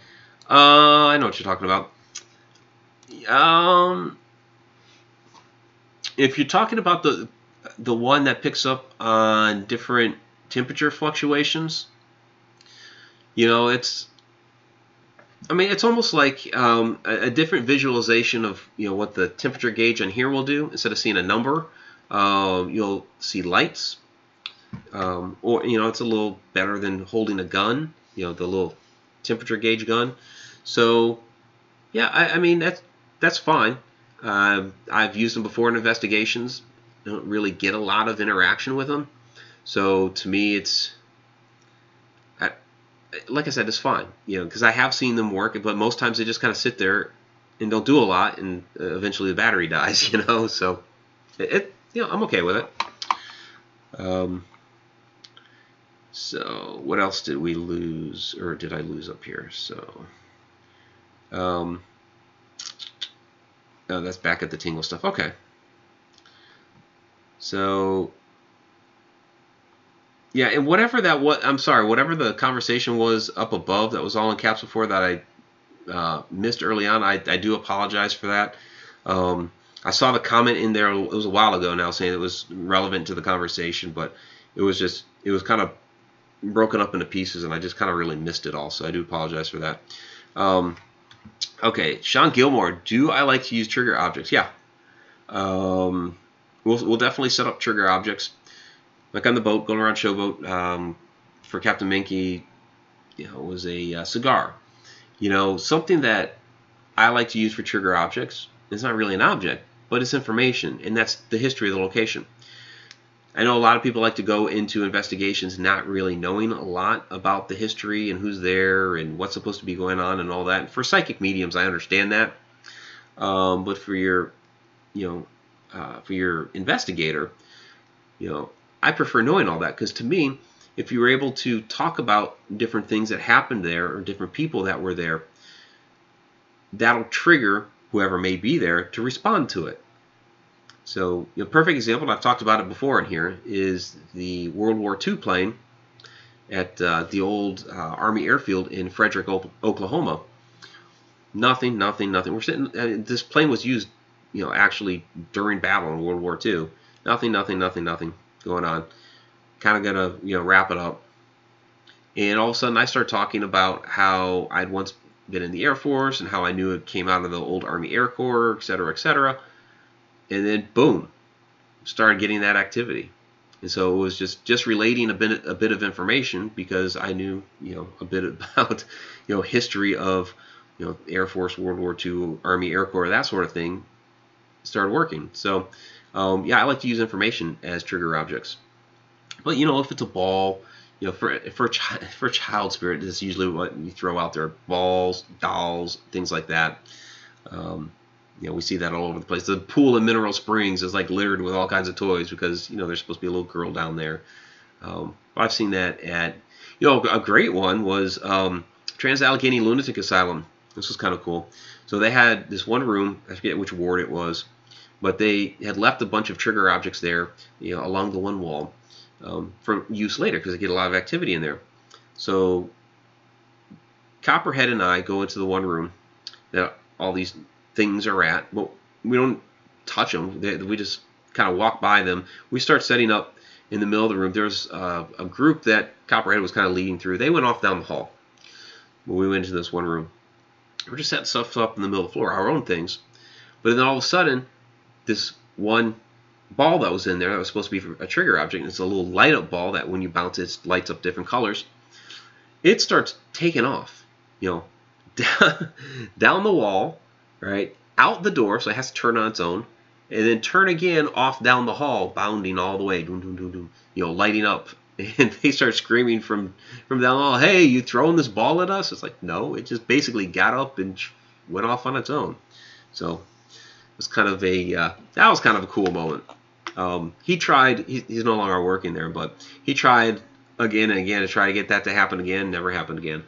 I know what you're talking about. If you're talking about the one that picks up on different temperature fluctuations, you know, it's, I mean, it's almost like a different visualization of, you know, what the temperature gauge on here will do. Instead of seeing a number, you'll see lights, or, you know, it's a little better than holding a gun, you know, the little temperature gauge gun. So yeah, I mean, that's fine. I've used them before in investigations. I don't really get a lot of interaction with them, so to me, it's, like I said, it's fine, you know, because I have seen them work, but most times they just kind of sit there and don't do a lot, and eventually the battery dies, you know. So you know, I'm okay with it. So what else did we lose, or did I lose up here? So, oh, that's back at the tingle stuff. Okay. So, yeah, and whatever that was, I'm sorry, whatever the conversation was up above that was all in caps before that I missed early on, I do apologize for that. I saw the comment in there, it was a while ago now, saying it was relevant to the conversation, but it was just, it was kind of broken up into pieces, and I just kind of really missed it all, so I do apologize for that. Okay, Sean Gilmore, do I like to use trigger objects? Yeah. We'll definitely set up trigger objects, like on the boat, Goldenrod Showboat, for Captain Minky, you know, was a cigar. You know, something that I like to use for trigger objects, it's not really an object, but it's information, and that's the history of the location. I know a lot of people like to go into investigations not really knowing a lot about the history and who's there and what's supposed to be going on and all that. And for psychic mediums, I understand that, but for your, you know, for your investigator, you know, I prefer knowing all that, because to me, if you were able to talk about different things that happened there or different people that were there, that'll trigger whoever may be there to respond to it. So, you know, perfect example, and I've talked about it before in here, is the World War II plane at the old Army airfield in Frederick, Oklahoma. Nothing, nothing, nothing. We're sitting. This plane was used, you know, actually during battle in World War II. Nothing, nothing, nothing, nothing going on. Kind of gonna, you know, wrap it up. And all of a sudden, I start talking about how I'd once been in the Air Force and how I knew it came out of the old Army Air Corps, et cetera, et cetera. And then, boom, started getting that activity. And so it was just relating a bit of information, because I knew, you know, a bit about, you know, history of, you know, Air Force, World War II, Army Air Corps, that sort of thing. Started working. So yeah, I like to use information as trigger objects. But, you know, if it's a ball, you know, for a child spirit, this is usually what you throw out there: balls, dolls, things like that. You know, we see that all over the place. The pool in Mineral Springs is like littered with all kinds of toys because, you know, there's supposed to be a little girl down there. I've seen that at, you know, a great one was Trans-Allegheny Lunatic Asylum. This was kind of cool. So they had this one room, I forget which ward it was, but they had left a bunch of trigger objects there, you know, along the one wall for use later because they get a lot of activity in there. So Copperhead and I go into the one room that all these things are at, but we don't touch them. We just kind of walk by them. We start setting up in the middle of the room. There's a group that Copperhead was kind of leading through. They went off down the hall. When we went into this one room, we're just setting stuff up in the middle of the floor, our own things. But then all of a sudden, this one ball that was in there that was supposed to be a trigger object, and it's a little light-up ball that when you bounce it, lights up different colors. It starts taking off, you know, down the wall, right, out the door, so it has to turn on its own, and then turn again off down the hall, bounding all the way, doom, doom, doom, doom, you know, lighting up. And they start screaming from down the hall, "Hey, you throwing this ball at us?" It's like, no, it just basically got up and went off on its own. So it was kind of a, that was kind of a cool moment. He tried, he's no longer working there, but he tried again and again to try to get that to happen again. Never happened again.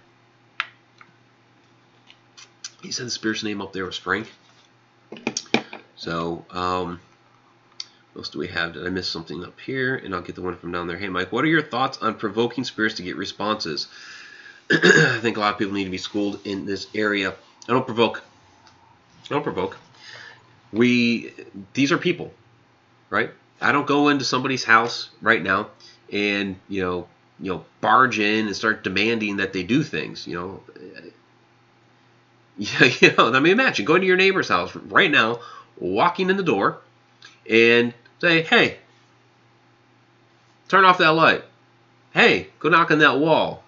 He said the spirit's name up there was Frank. So, what else do we have? Did I miss something up here? And I'll get the one from down there. Hey, Mike, what are your thoughts on provoking spirits to get responses? I think a lot of people need to be schooled in this area. I don't provoke. I don't provoke. These are people, right? I don't go into somebody's house right now and, you know, barge in and start demanding that they do things, you know. You know, I mean, imagine going to your neighbor's house right now, walking in the door, and say, "Hey, turn off that light. Hey, go knock on that wall.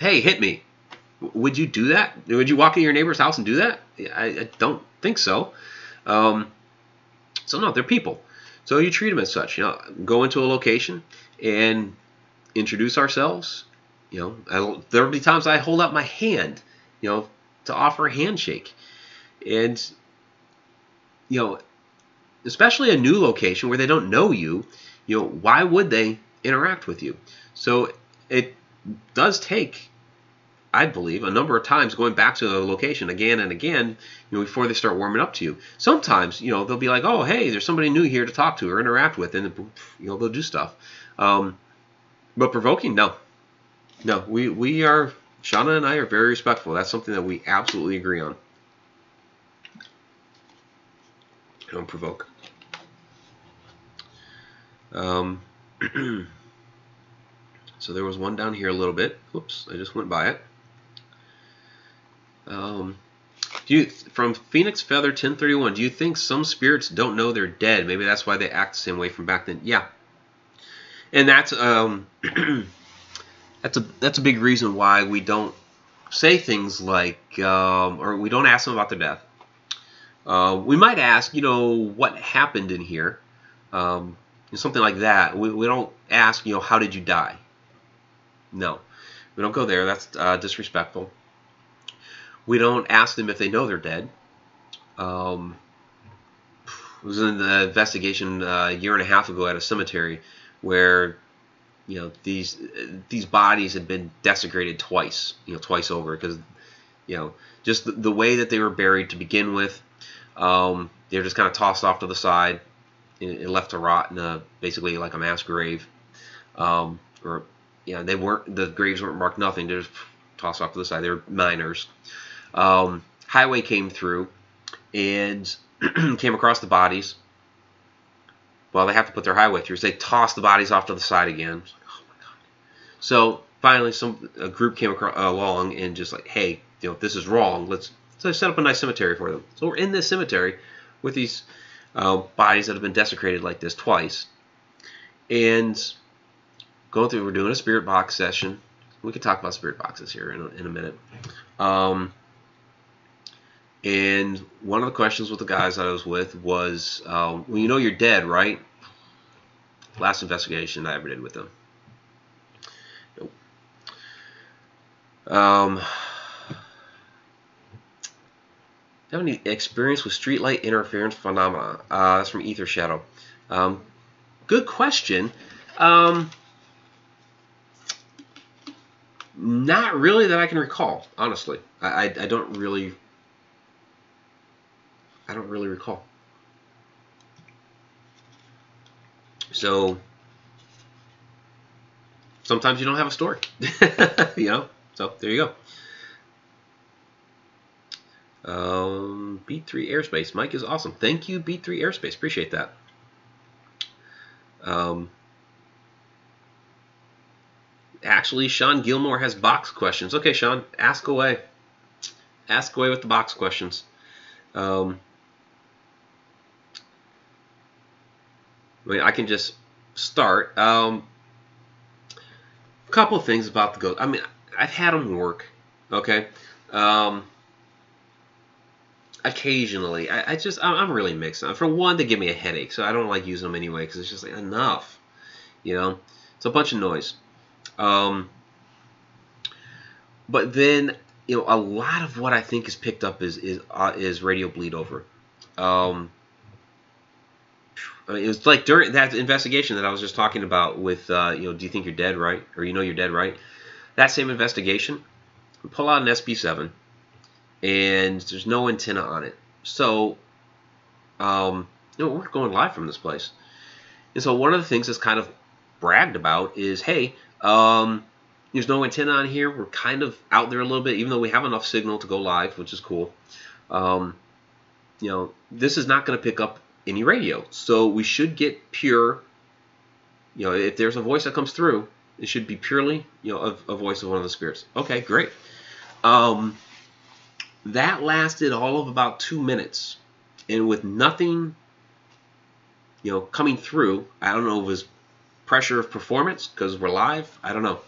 Hey, hit me." Would you do that? Would you walk into your neighbor's house and do that? I don't think so. So no, they're people. So you treat them as such. You know, go into a location and introduce ourselves. You know, there'll be times I hold out my hand, you know, to offer a handshake. And, you know, especially a new location where they don't know you, you know, why would they interact with you? So it does take, I believe, a number of times going back to the location again and again, you know, before they start warming up to you. Sometimes, you know, they'll be like, "Oh, hey, there's somebody new here to talk to or interact with," and, you know, they'll do stuff. But provoking, no. No, we are, Shauna and I are very respectful. That's something that we absolutely agree on. Don't provoke. So there was one down here a little bit. Oops, I just went by it. From Phoenix Feather 1031, do you think some spirits don't know they're dead? Maybe that's why they act the same way from back then. Yeah. And that's that's a big reason why we don't say things like, or we don't ask them about their death. We might ask, you know, what happened in here, something like that. We don't ask, you know, how did you die? No, we don't go there. That's disrespectful. We don't ask them if they know they're dead. It was in the investigation a year and a half ago at a cemetery where, you know, these bodies had been desecrated twice, you know, twice over, because, you know, just the way that they were buried to begin with, they were just kind of tossed off to the side and left to rot in a, basically like a mass grave. Or, you know, the graves weren't marked nothing. They were just tossed off to the side. They were minors. Highway came through and came across the bodies. Well, they have to put their highway through, so they toss the bodies off to the side again. It's like, oh my God. So finally, a group came along and just like, "Hey, you know, this is wrong. So I set up a nice cemetery for them." So we're in this cemetery with these bodies that have been desecrated like this twice, and going through. We're doing a spirit box session. We could talk about spirit boxes here in a minute. And one of the questions with the guys that I was with was, "Well, you know you're dead, right?" Last investigation I ever did with them. Nope. Do you have any experience with streetlight interference phenomena? That's from Ether Shadow. Good question. Not really that I can recall, honestly. I don't really. I don't really recall. So sometimes you don't have a story, you know. So there you go. B3 Airspace. Mike is awesome. Thank you, B3 Airspace. Appreciate that. Actually, Sean Gilmore has box questions. Okay, Sean, ask away. Ask away with the box questions. I mean, I can just start. A couple of things about the ghost. I mean, I've had them work, okay? Occasionally. I'm really mixed up. For one, they give me a headache, so I don't like using them anyway because it's just like enough, you know? It's a bunch of noise. But then, you know, a lot of what I think is picked up is radio bleed over. I mean, it was like during that investigation that I was just talking about with, you know, do you think you're dead, right? Or you know you're dead, right? That same investigation, we pull out an SB7, and there's no antenna on it. So, you know, we're going live from this place. And so one of the things that's kind of bragged about is, hey, there's no antenna on here. We're kind of out there a little bit, even though we have enough signal to go live, which is cool. You know, this is not going to pick up any radio, so we should get pure, you know, if there's a voice that comes through, it should be purely, you know, a voice of one of the spirits. Okay, great. That lasted all of about 2 minutes, and with nothing, you know, coming through, I don't know if it was pressure of performance because we're live, I don't know.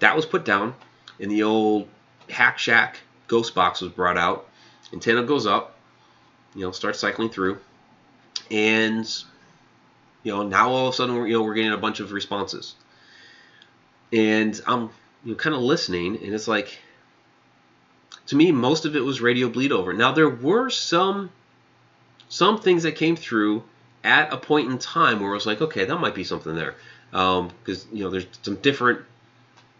That was put down, and the old Hack Shack ghost box was brought out. Antenna goes up, you know, starts cycling through, and you know, now all of a sudden, you know, we're getting a bunch of responses, and I'm, you know, kind of listening, and it's like, to me, most of it was radio bleed over. Now there were some things that came through at a point in time where I was like, okay, that might be something there, because you know, there's some different,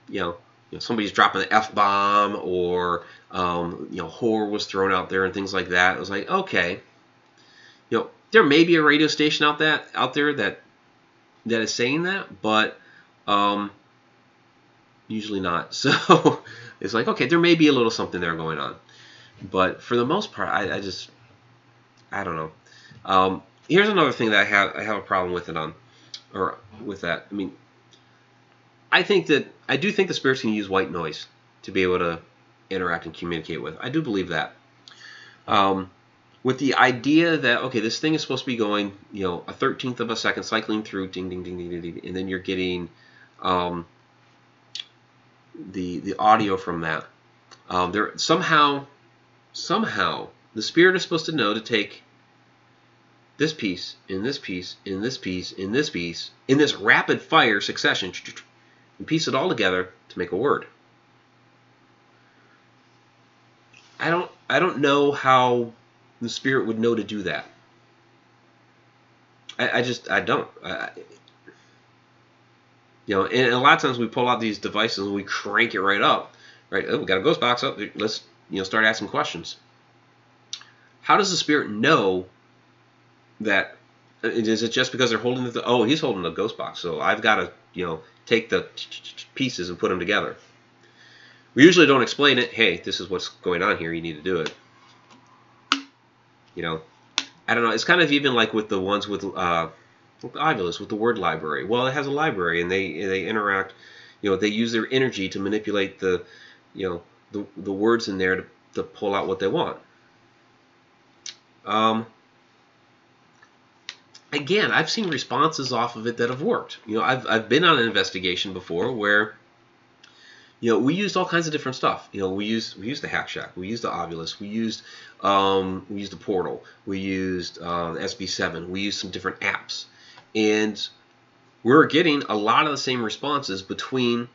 you know somebody's dropping an F-bomb, or you know, horror was thrown out there and things like that. I was like, okay, you know, there may be a radio station out there that is saying that, but usually not. So it's like, okay, there may be a little something there going on, but for the most part, I don't know. Here's another thing that I have a problem with it on, or with that. I mean, I do think the spirits can use white noise to be able to interact and communicate with. I do believe that. With the idea that, okay, this thing is supposed to be going, you know, 1/13 of a second cycling through, ding, ding, ding, ding, ding, ding, and then you're getting the audio from that. There somehow the spirit is supposed to know to take this piece, and this piece, and this piece, and this piece, in this rapid fire succession, and piece it all together to make a word. I don't know how the spirit would know to do that. I just don't. You know, and a lot of times we pull out these devices and we crank it right up, right? Oh, we got a ghost box up. Let's, you know, start asking questions. How does the spirit know? That is it just because they're holding the, oh, he's holding a ghost box, so I've got to, you know, take the pieces and put them together. We usually don't explain it. Hey, this is what's going on here. You need to do it. You know, I don't know. It's kind of even like with the ones with Ovilus, with the word library. Well, it has a library, and they interact. You know, they use their energy to manipulate the, you know, the words in there to pull out what they want. Again, I've seen responses off of it that have worked. You know, I've been on an investigation before where, you know, we used all kinds of different stuff. You know, we used the Hack Shack, we used the Ovilus, we used the portal, we used SB7, we used some different apps, and we were getting a lot of the same responses between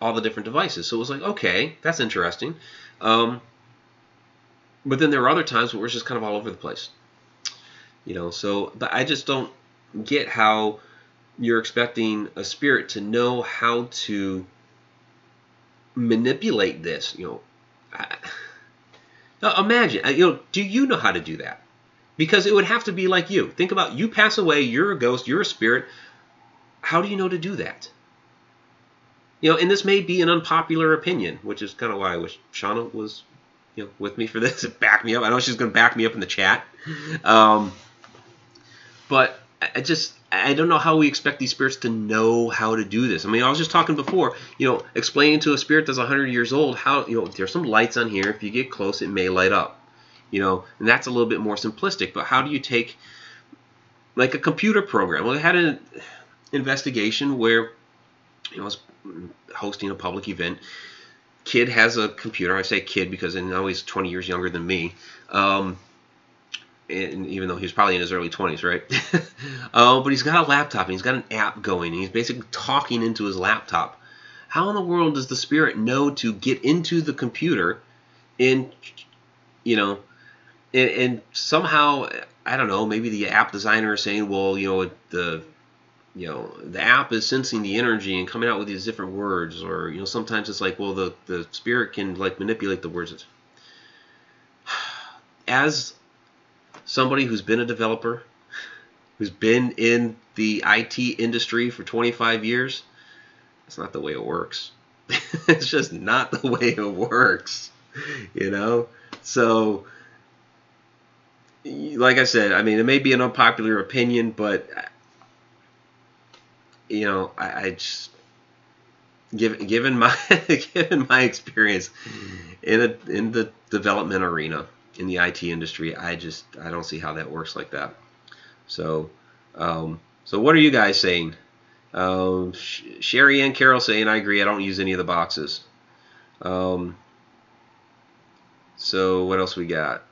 all the different devices. So it was like, okay, that's interesting. But then there were other times where it was just kind of all over the place. You know, so, but I just don't get how you're expecting a spirit to know how to manipulate this. You know, now imagine, you know, do you know how to do that? Because it would have to be like you. Think about, you pass away, you're a ghost, you're a spirit. How do you know to do that? You know, and this may be an unpopular opinion, which is kind of why I wish Shauna was, you know, with me for this to back me up. I know she's going to back me up in the chat. But I don't know how we expect these spirits to know how to do this. I mean, I was just talking before, you know, explaining to a spirit that's 100 years old how, you know, there's some lights on here. If you get close, it may light up. You know, and that's a little bit more simplistic. But how do you take, like, a computer program? Well, they had an investigation where, you know, I was hosting a public event. Kid has a computer. I say kid because now he's 20 years younger than me. And even though he was probably in his early 20s, right? But he's got a laptop, and he's got an app going, and he's basically talking into his laptop. How in the world does the spirit know to get into the computer and, you know, and somehow, I don't know, maybe the app designer is saying, well, you know, the app is sensing the energy and coming out with these different words, or, you know, sometimes it's like, well, the spirit can, like, manipulate the words. As somebody who's been a developer, who's been in the IT industry for 25 years, that's not the way it works. It's just not the way it works, you know? So, like I said, I mean, it may be an unpopular opinion, but, you know, I just, given my experience in the development arena, in the IT industry, I don't see how that works like that. So, so what are you guys saying? Sherry and Carol saying, I agree, I don't use any of the boxes. So what else we got?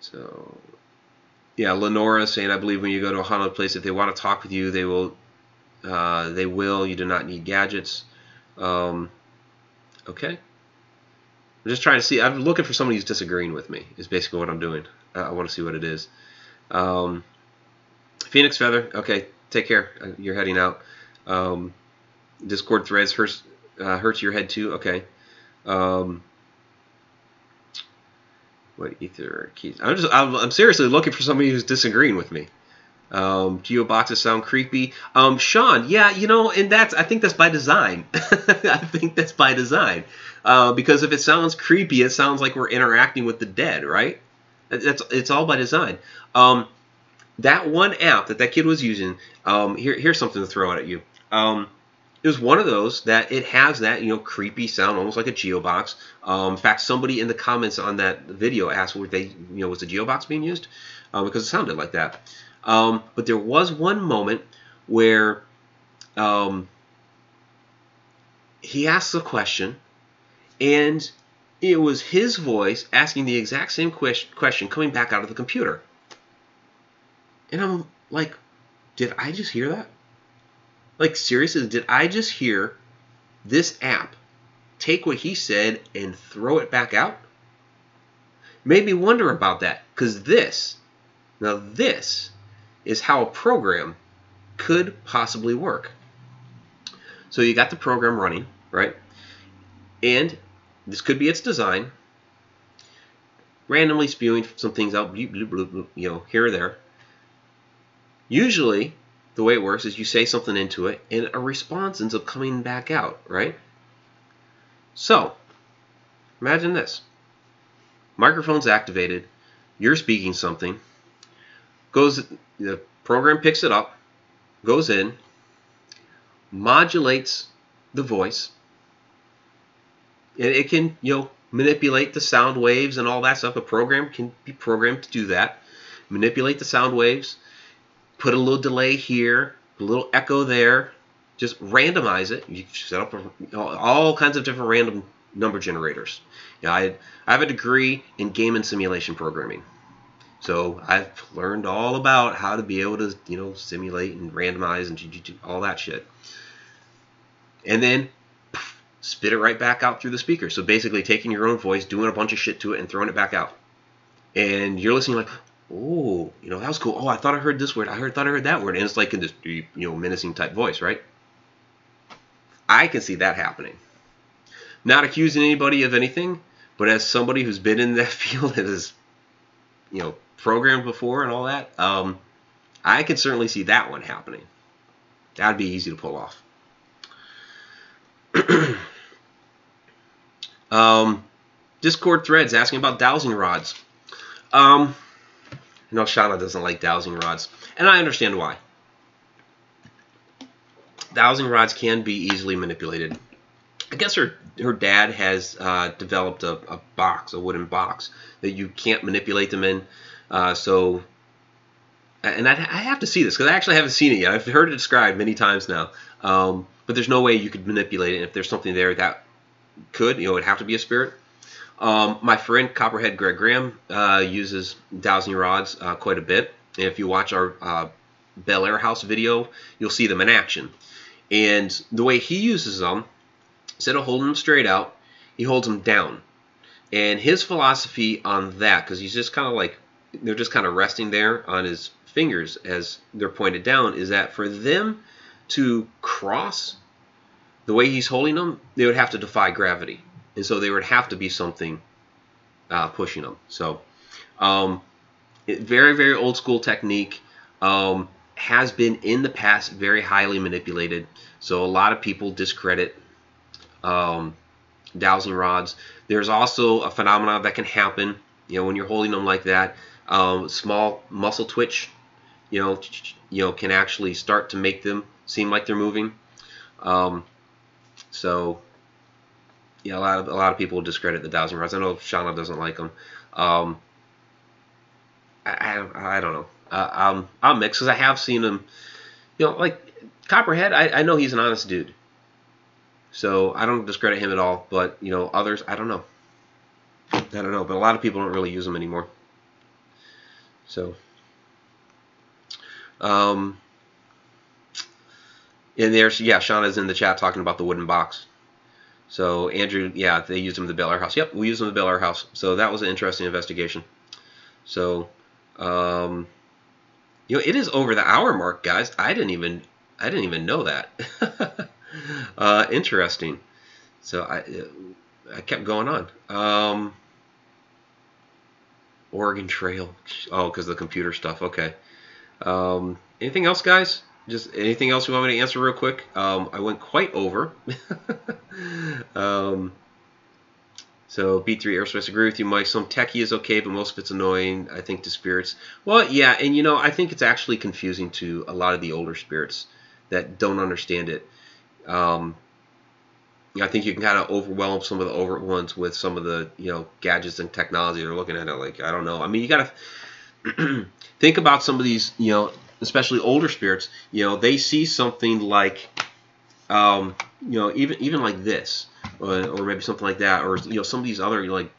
So yeah, Lenora saying, I believe when you go to a haunted place, if they want to talk with you, they will. You do not need gadgets. Okay. I'm just trying to see. I'm looking for somebody who's disagreeing with me, is basically what I'm doing. I want to see what it is. Phoenix Feather. Okay, take care. You're heading out. Discord threads hurts your head too. Okay. What ether keys? I'm seriously looking for somebody who's disagreeing with me. Geo boxes sound creepy. Sean, yeah, you know, and I think that's by design. I think that's by design. Because if it sounds creepy, it sounds like we're interacting with the dead, right? It's all by design. That one app that kid was using, here's something to throw out at you. It was one of those that it has that, you know, creepy sound, almost like a geobox. In fact, somebody in the comments on that video asked, were they, you know, was the geobox being used? Because it sounded like that. But there was one moment where he asked a question, and it was his voice asking the exact same question coming back out of the computer. And I'm like, did I just hear that? Like, seriously, did I just hear this app take what he said and throw it back out? Made me wonder about that, because this is how a program could possibly work. So you got the program running, right? And this could be its design, randomly spewing some things out, bloop, bloop, bloop, bloop, you know, here or there. Usually, the way it works is you say something into it, and a response ends up coming back out, right? So, imagine this. Microphone's activated. You're speaking something. The program picks it up, goes in, modulates the voice, and it can, you know, manipulate the sound waves and all that stuff. A program can be programmed to do that, manipulate the sound waves, put a little delay here, a little echo there, just randomize it. You set up all kinds of different random number generators. You know, I have a degree in game and simulation programming. So I've learned all about how to be able to, you know, simulate and randomize and all that shit. And then spit it right back out through the speaker. So basically taking your own voice, doing a bunch of shit to it, and throwing it back out. And you're listening like, oh, you know, that was cool. Oh, I thought I heard this word. I thought I heard that word. And it's like in this, you know, menacing type voice, right? I can see that happening. Not accusing anybody of anything, but as somebody who's been in that field and is, you know, programmed before and all that, I can certainly see that one happening. That'd be easy to pull off. Discord threads asking about dowsing rods. No, Shauna doesn't like dowsing rods, and I understand why. Dowsing rods can be easily manipulated. I guess her dad has developed a box, a wooden box, that you can't manipulate them in. And I have to see this, because I actually haven't seen it yet. I've heard it described many times now. But there's no way you could manipulate it. And if there's something there that could, you know, it'd have to be a spirit. My friend Copperhead Greg Graham uses dowsing rods quite a bit. And if you watch our Bel Air House video, you'll see them in action. And the way he uses them, instead of holding them straight out, he holds them down. And his philosophy on that, because he's just kind of like, they're just kind of resting there on his fingers as they're pointed down, is that for them to cross the way he's holding them, they would have to defy gravity. And so they would have to be something pushing them. So very, very old school technique. Has been in the past very highly manipulated. So a lot of people discredit dowsing rods. There's also a phenomenon that can happen, you know, when you're holding them like that. Small muscle twitch, you know, can actually start to make them seem like they're moving. So yeah, a lot of people discredit the dowsing rods. I know Shauna doesn't like them. I don't know. I'm mixed, because I have seen him, you know, like Copperhead, I know he's an honest dude. So I don't discredit him at all, but, you know, others, I don't know. But a lot of people don't really use them anymore. So, and there's, yeah, Shauna's in the chat talking about the wooden box. So Andrew, yeah, they used him at the Bel Air House. Yep, we used him at the Bel Air House. So that was an interesting investigation. So, you know, it is over the hour mark, guys. I didn't even know that. Interesting. So I kept going on. Oregon Trail. Oh, because the computer stuff. Okay. Anything else, guys? Just anything else you want me to answer real quick? I went quite over. So B3 Airspace, agree with you, Mike. Some techie is okay, but most of it's annoying, I think, to spirits. Well, yeah, and, you know, I think it's actually confusing to a lot of the older spirits that don't understand it. I think you can kind of overwhelm some of the older ones with some of the, you know, gadgets and technology they're looking at it. Like, I don't know. I mean, you got to think about some of these, you know, especially older spirits. You know, they see something like, you know, even like this. Or maybe something like that, or, you know, some of these other, you know, like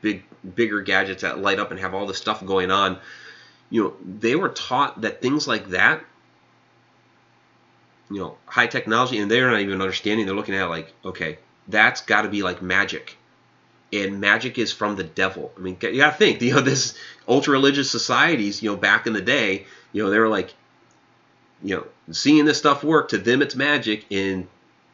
bigger gadgets that light up and have all this stuff going on. You know, they were taught that things like that, you know, high technology, and they're not even understanding. They're looking at it like, okay, that's got to be like magic, and magic is from the devil. I mean, you got to think, you know, this ultra-religious societies, you know, back in the day, you know, they were like, you know, seeing this stuff work, to them it's magic, and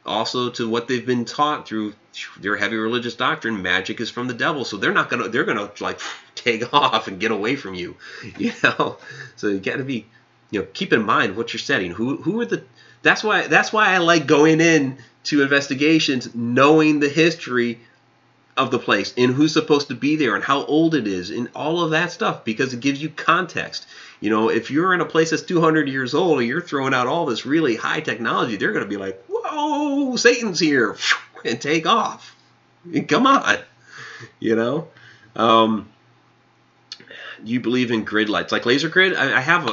also to what they've been taught through their heavy religious doctrine, magic is from the devil. So they're gonna like take off and get away from you, you know. So you got to be, you know, keep in mind what you're setting. Who are the? That's why I like going in to investigations, knowing the history of the place and who's supposed to be there and how old it is and all of that stuff, because it gives you context. You know, if you're in a place that's 200 years old and you're throwing out all this really high technology, they're going to be like, whoa, Satan's here, and take off. Come on. You know? You believe in grid lights. Like laser grid? I have.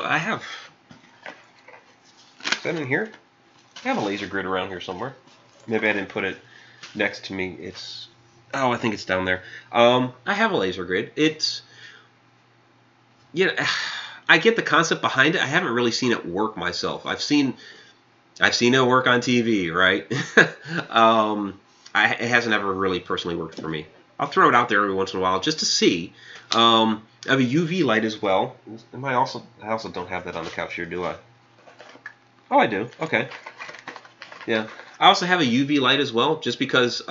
Is that in here? I have a laser grid around here somewhere. Maybe I didn't put it next to me. It's... Oh, I think it's down there. I have a laser grid. It's... you know, I get the concept behind it. I haven't really seen it work myself. I've seen it work on TV, right? It hasn't ever really personally worked for me. I'll throw it out there every once in a while just to see. I have a UV light as well. Am I also? I also don't have that on the couch here, do I? Oh, I do. Okay. Yeah. I also have a UV light as well, just because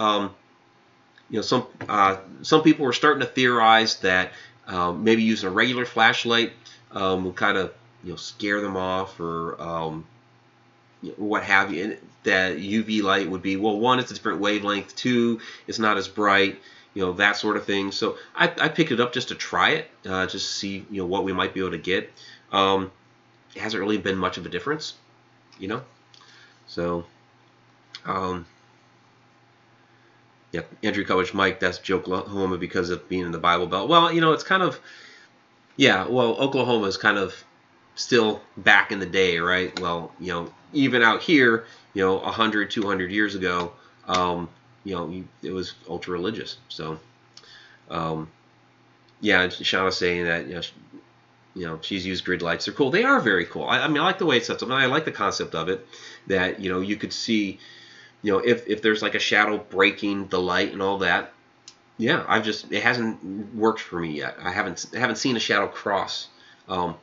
you know, some people were starting to theorize that maybe using a regular flashlight will kind of, you know, scare them off, or what have you. And that UV light would be, well, one, it's a different wavelength. Two, it's not as bright. You know, that sort of thing. So I picked it up just to try it, just to see, you know, what we might be able to get. It hasn't really been much of a difference, you know. So, yeah, Andrew Cubbage, Mike, that's Joe Oklahoma because of being in the Bible Belt. Well, you know, it's kind of, yeah, well, Oklahoma is kind of still back in the day, right? Well, you know, even out here, you know, 100, 200 years ago, you know, it was ultra religious. So, yeah, Shauna's saying that, you know, she's used grid lights. They're cool. They are very cool. I mean, I like the way it sets up. I like the concept of it, that, you know, you could see, you know, if there's like a shadow breaking the light and all that. Yeah, it hasn't worked for me yet. I haven't seen a shadow cross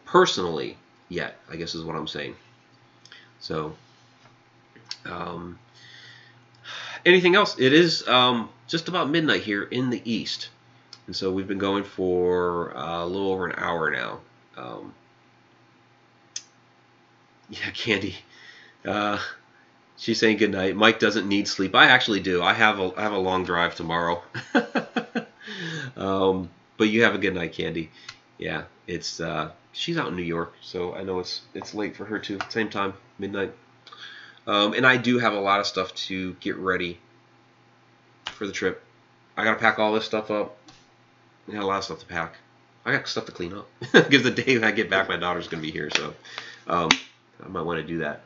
personally yet, I guess is what I'm saying. So, anything else? It is just about midnight here in the east, and so we've been going for a little over an hour now. Yeah, Candy, she's saying good night. Mike doesn't need sleep. I actually do. I have a long drive tomorrow. But you have a good night, Candy. Yeah, it's she's out in New York, so I know it's late for her too. Same time, midnight. And I do have a lot of stuff to get ready for the trip. I gotta pack all this stuff up. I got a lot of stuff to pack. I got stuff to clean up because the day that I get back, my daughter's gonna be here, so I might want to do that.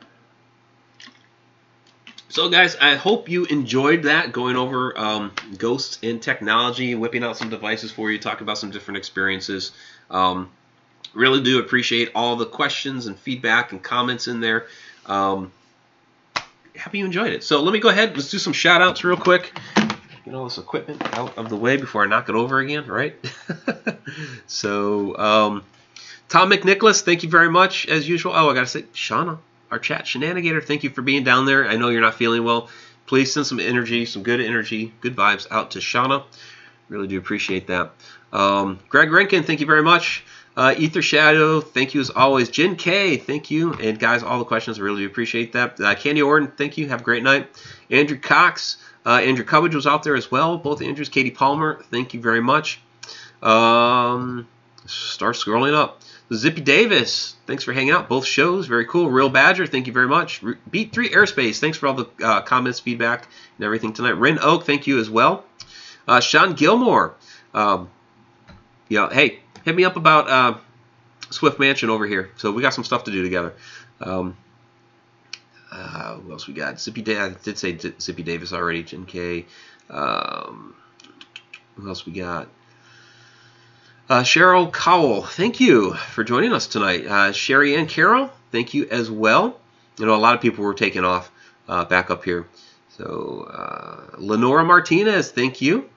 So, guys, I hope you enjoyed that, going over ghosts and technology, whipping out some devices for you, talking about some different experiences. Really do appreciate all the questions and feedback and comments in there. Happy you enjoyed it. So let me go ahead. Let's do some shout outs real quick. Get all this equipment out of the way before I knock it over again, right? So, Tom McNicholas, thank you very much as usual. Oh, I got to say, Shauna, our chat shenanigator, thank you for being down there. I know you're not feeling well. Please send some energy, some good energy, good vibes out to Shauna. Really do appreciate that. Greg Renkin, thank you very much. Ether Shadow, thank you as always. Jin K, thank you. And guys, all the questions, I really appreciate that. Candy Orton, thank you. Have a great night. Andrew Cox, Andrew Cubbage was out there as well. Both Andrews. Katie Palmer, thank you very much. Start scrolling up. Zippy Davis, thanks for hanging out. Both shows, very cool. Real Badger, thank you very much. Beat 3 Airspace, thanks for all the comments, feedback, and everything tonight. Ren Oak, thank you as well. Sean Gilmore, yeah, hey. Hit me up about Swift Mansion over here. So we got some stuff to do together. What else we got? Zippy Davis. I did say Zippy Davis already. Jim K. What else we got? Cheryl Cowell. Thank you for joining us tonight. Sherry Ann Carroll. Thank you as well. You know, a lot of people were taking off back up here. So Lenora Martinez. Thank you.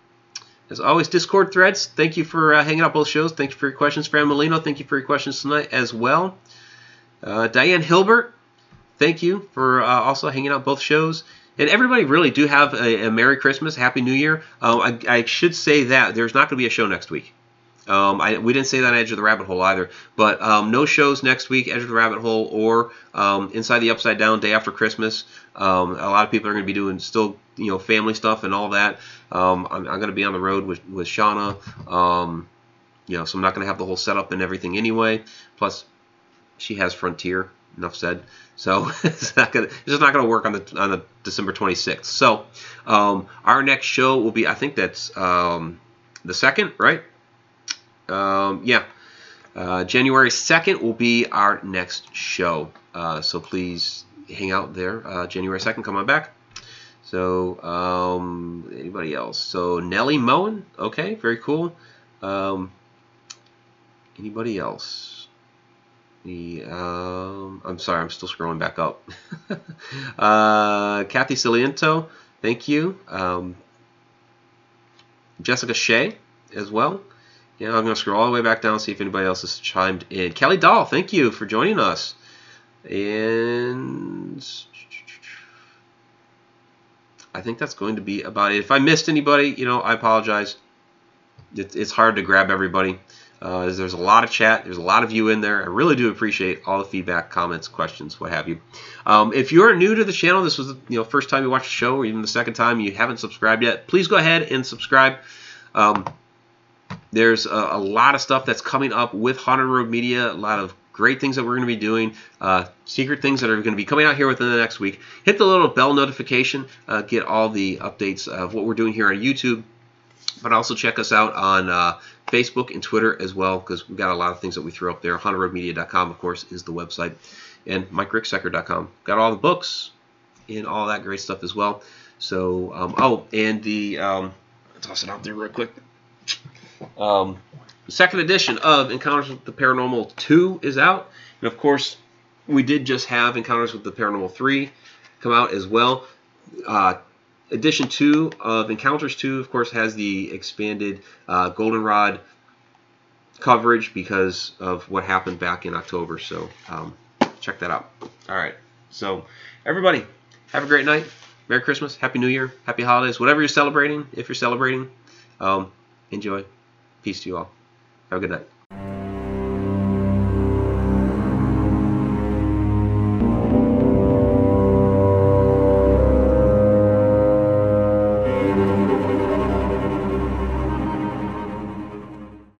As always, Discord threads, thank you for hanging out both shows. Thank you for your questions. Fran Molino, thank you for your questions tonight as well. Diane Hilbert, thank you for also hanging out both shows. And everybody really do have a Merry Christmas, Happy New Year. I should say that there's not going to be a show next week. We didn't say that on Edge of the Rabbit Hole either. But no shows next week, Edge of the Rabbit Hole or Inside the Upside Down, day after Christmas. A lot of people are going to be doing still, you know, family stuff and all that. I'm going to be on the road with Shauna, you know, so I'm not going to have the whole setup and everything anyway. Plus, she has Frontier. Enough said. So it's just not going to work on the December 26th. So our next show will be, I think that's the 2nd, right? Yeah, January 2nd will be our next show. So please hang out there. January 2nd, come on back. So, anybody else? So, Nellie Moen. Okay, very cool. Anybody else? I'm sorry, I'm still scrolling back up. Kathy Saliento, thank you. Jessica Shea as well. Yeah, I'm going to scroll all the way back down and see if anybody else has chimed in. Kelly Dahl, thank you for joining us. And I think that's going to be about it. If I missed anybody, you know, I apologize. It's hard to grab everybody. There's a lot of chat. There's a lot of you in there. I really do appreciate all the feedback, comments, questions, what have you. If you're new to the channel, this was first time you watched the show, or even the second time you haven't subscribed yet, please go ahead and subscribe. There's a lot of stuff that's coming up with Haunted Road Media, a lot of great things that we're going to be doing, secret things that are going to be coming out here within the next week. Hit the little bell notification, get all the updates of what we're doing here on YouTube, but also check us out on Facebook and Twitter as well, because we've got a lot of things that we throw up there. HauntedRoadMedia.com, of course, is the website, and MikeRicksecker.com. Got all the books and all that great stuff as well. So, oh, and the, toss it out there real quick. The second edition of Encounters with the Paranormal 2 is out. And, of course, we did just have Encounters with the Paranormal 3 come out as well. Edition 2 of Encounters 2, of course, has the expanded Goldenrod coverage because of what happened back in October. So check that out. All right. So everybody, have a great night. Merry Christmas. Happy New Year. Happy holidays. Whatever you're celebrating, if you're celebrating, enjoy. Peace to you all. Have a good night.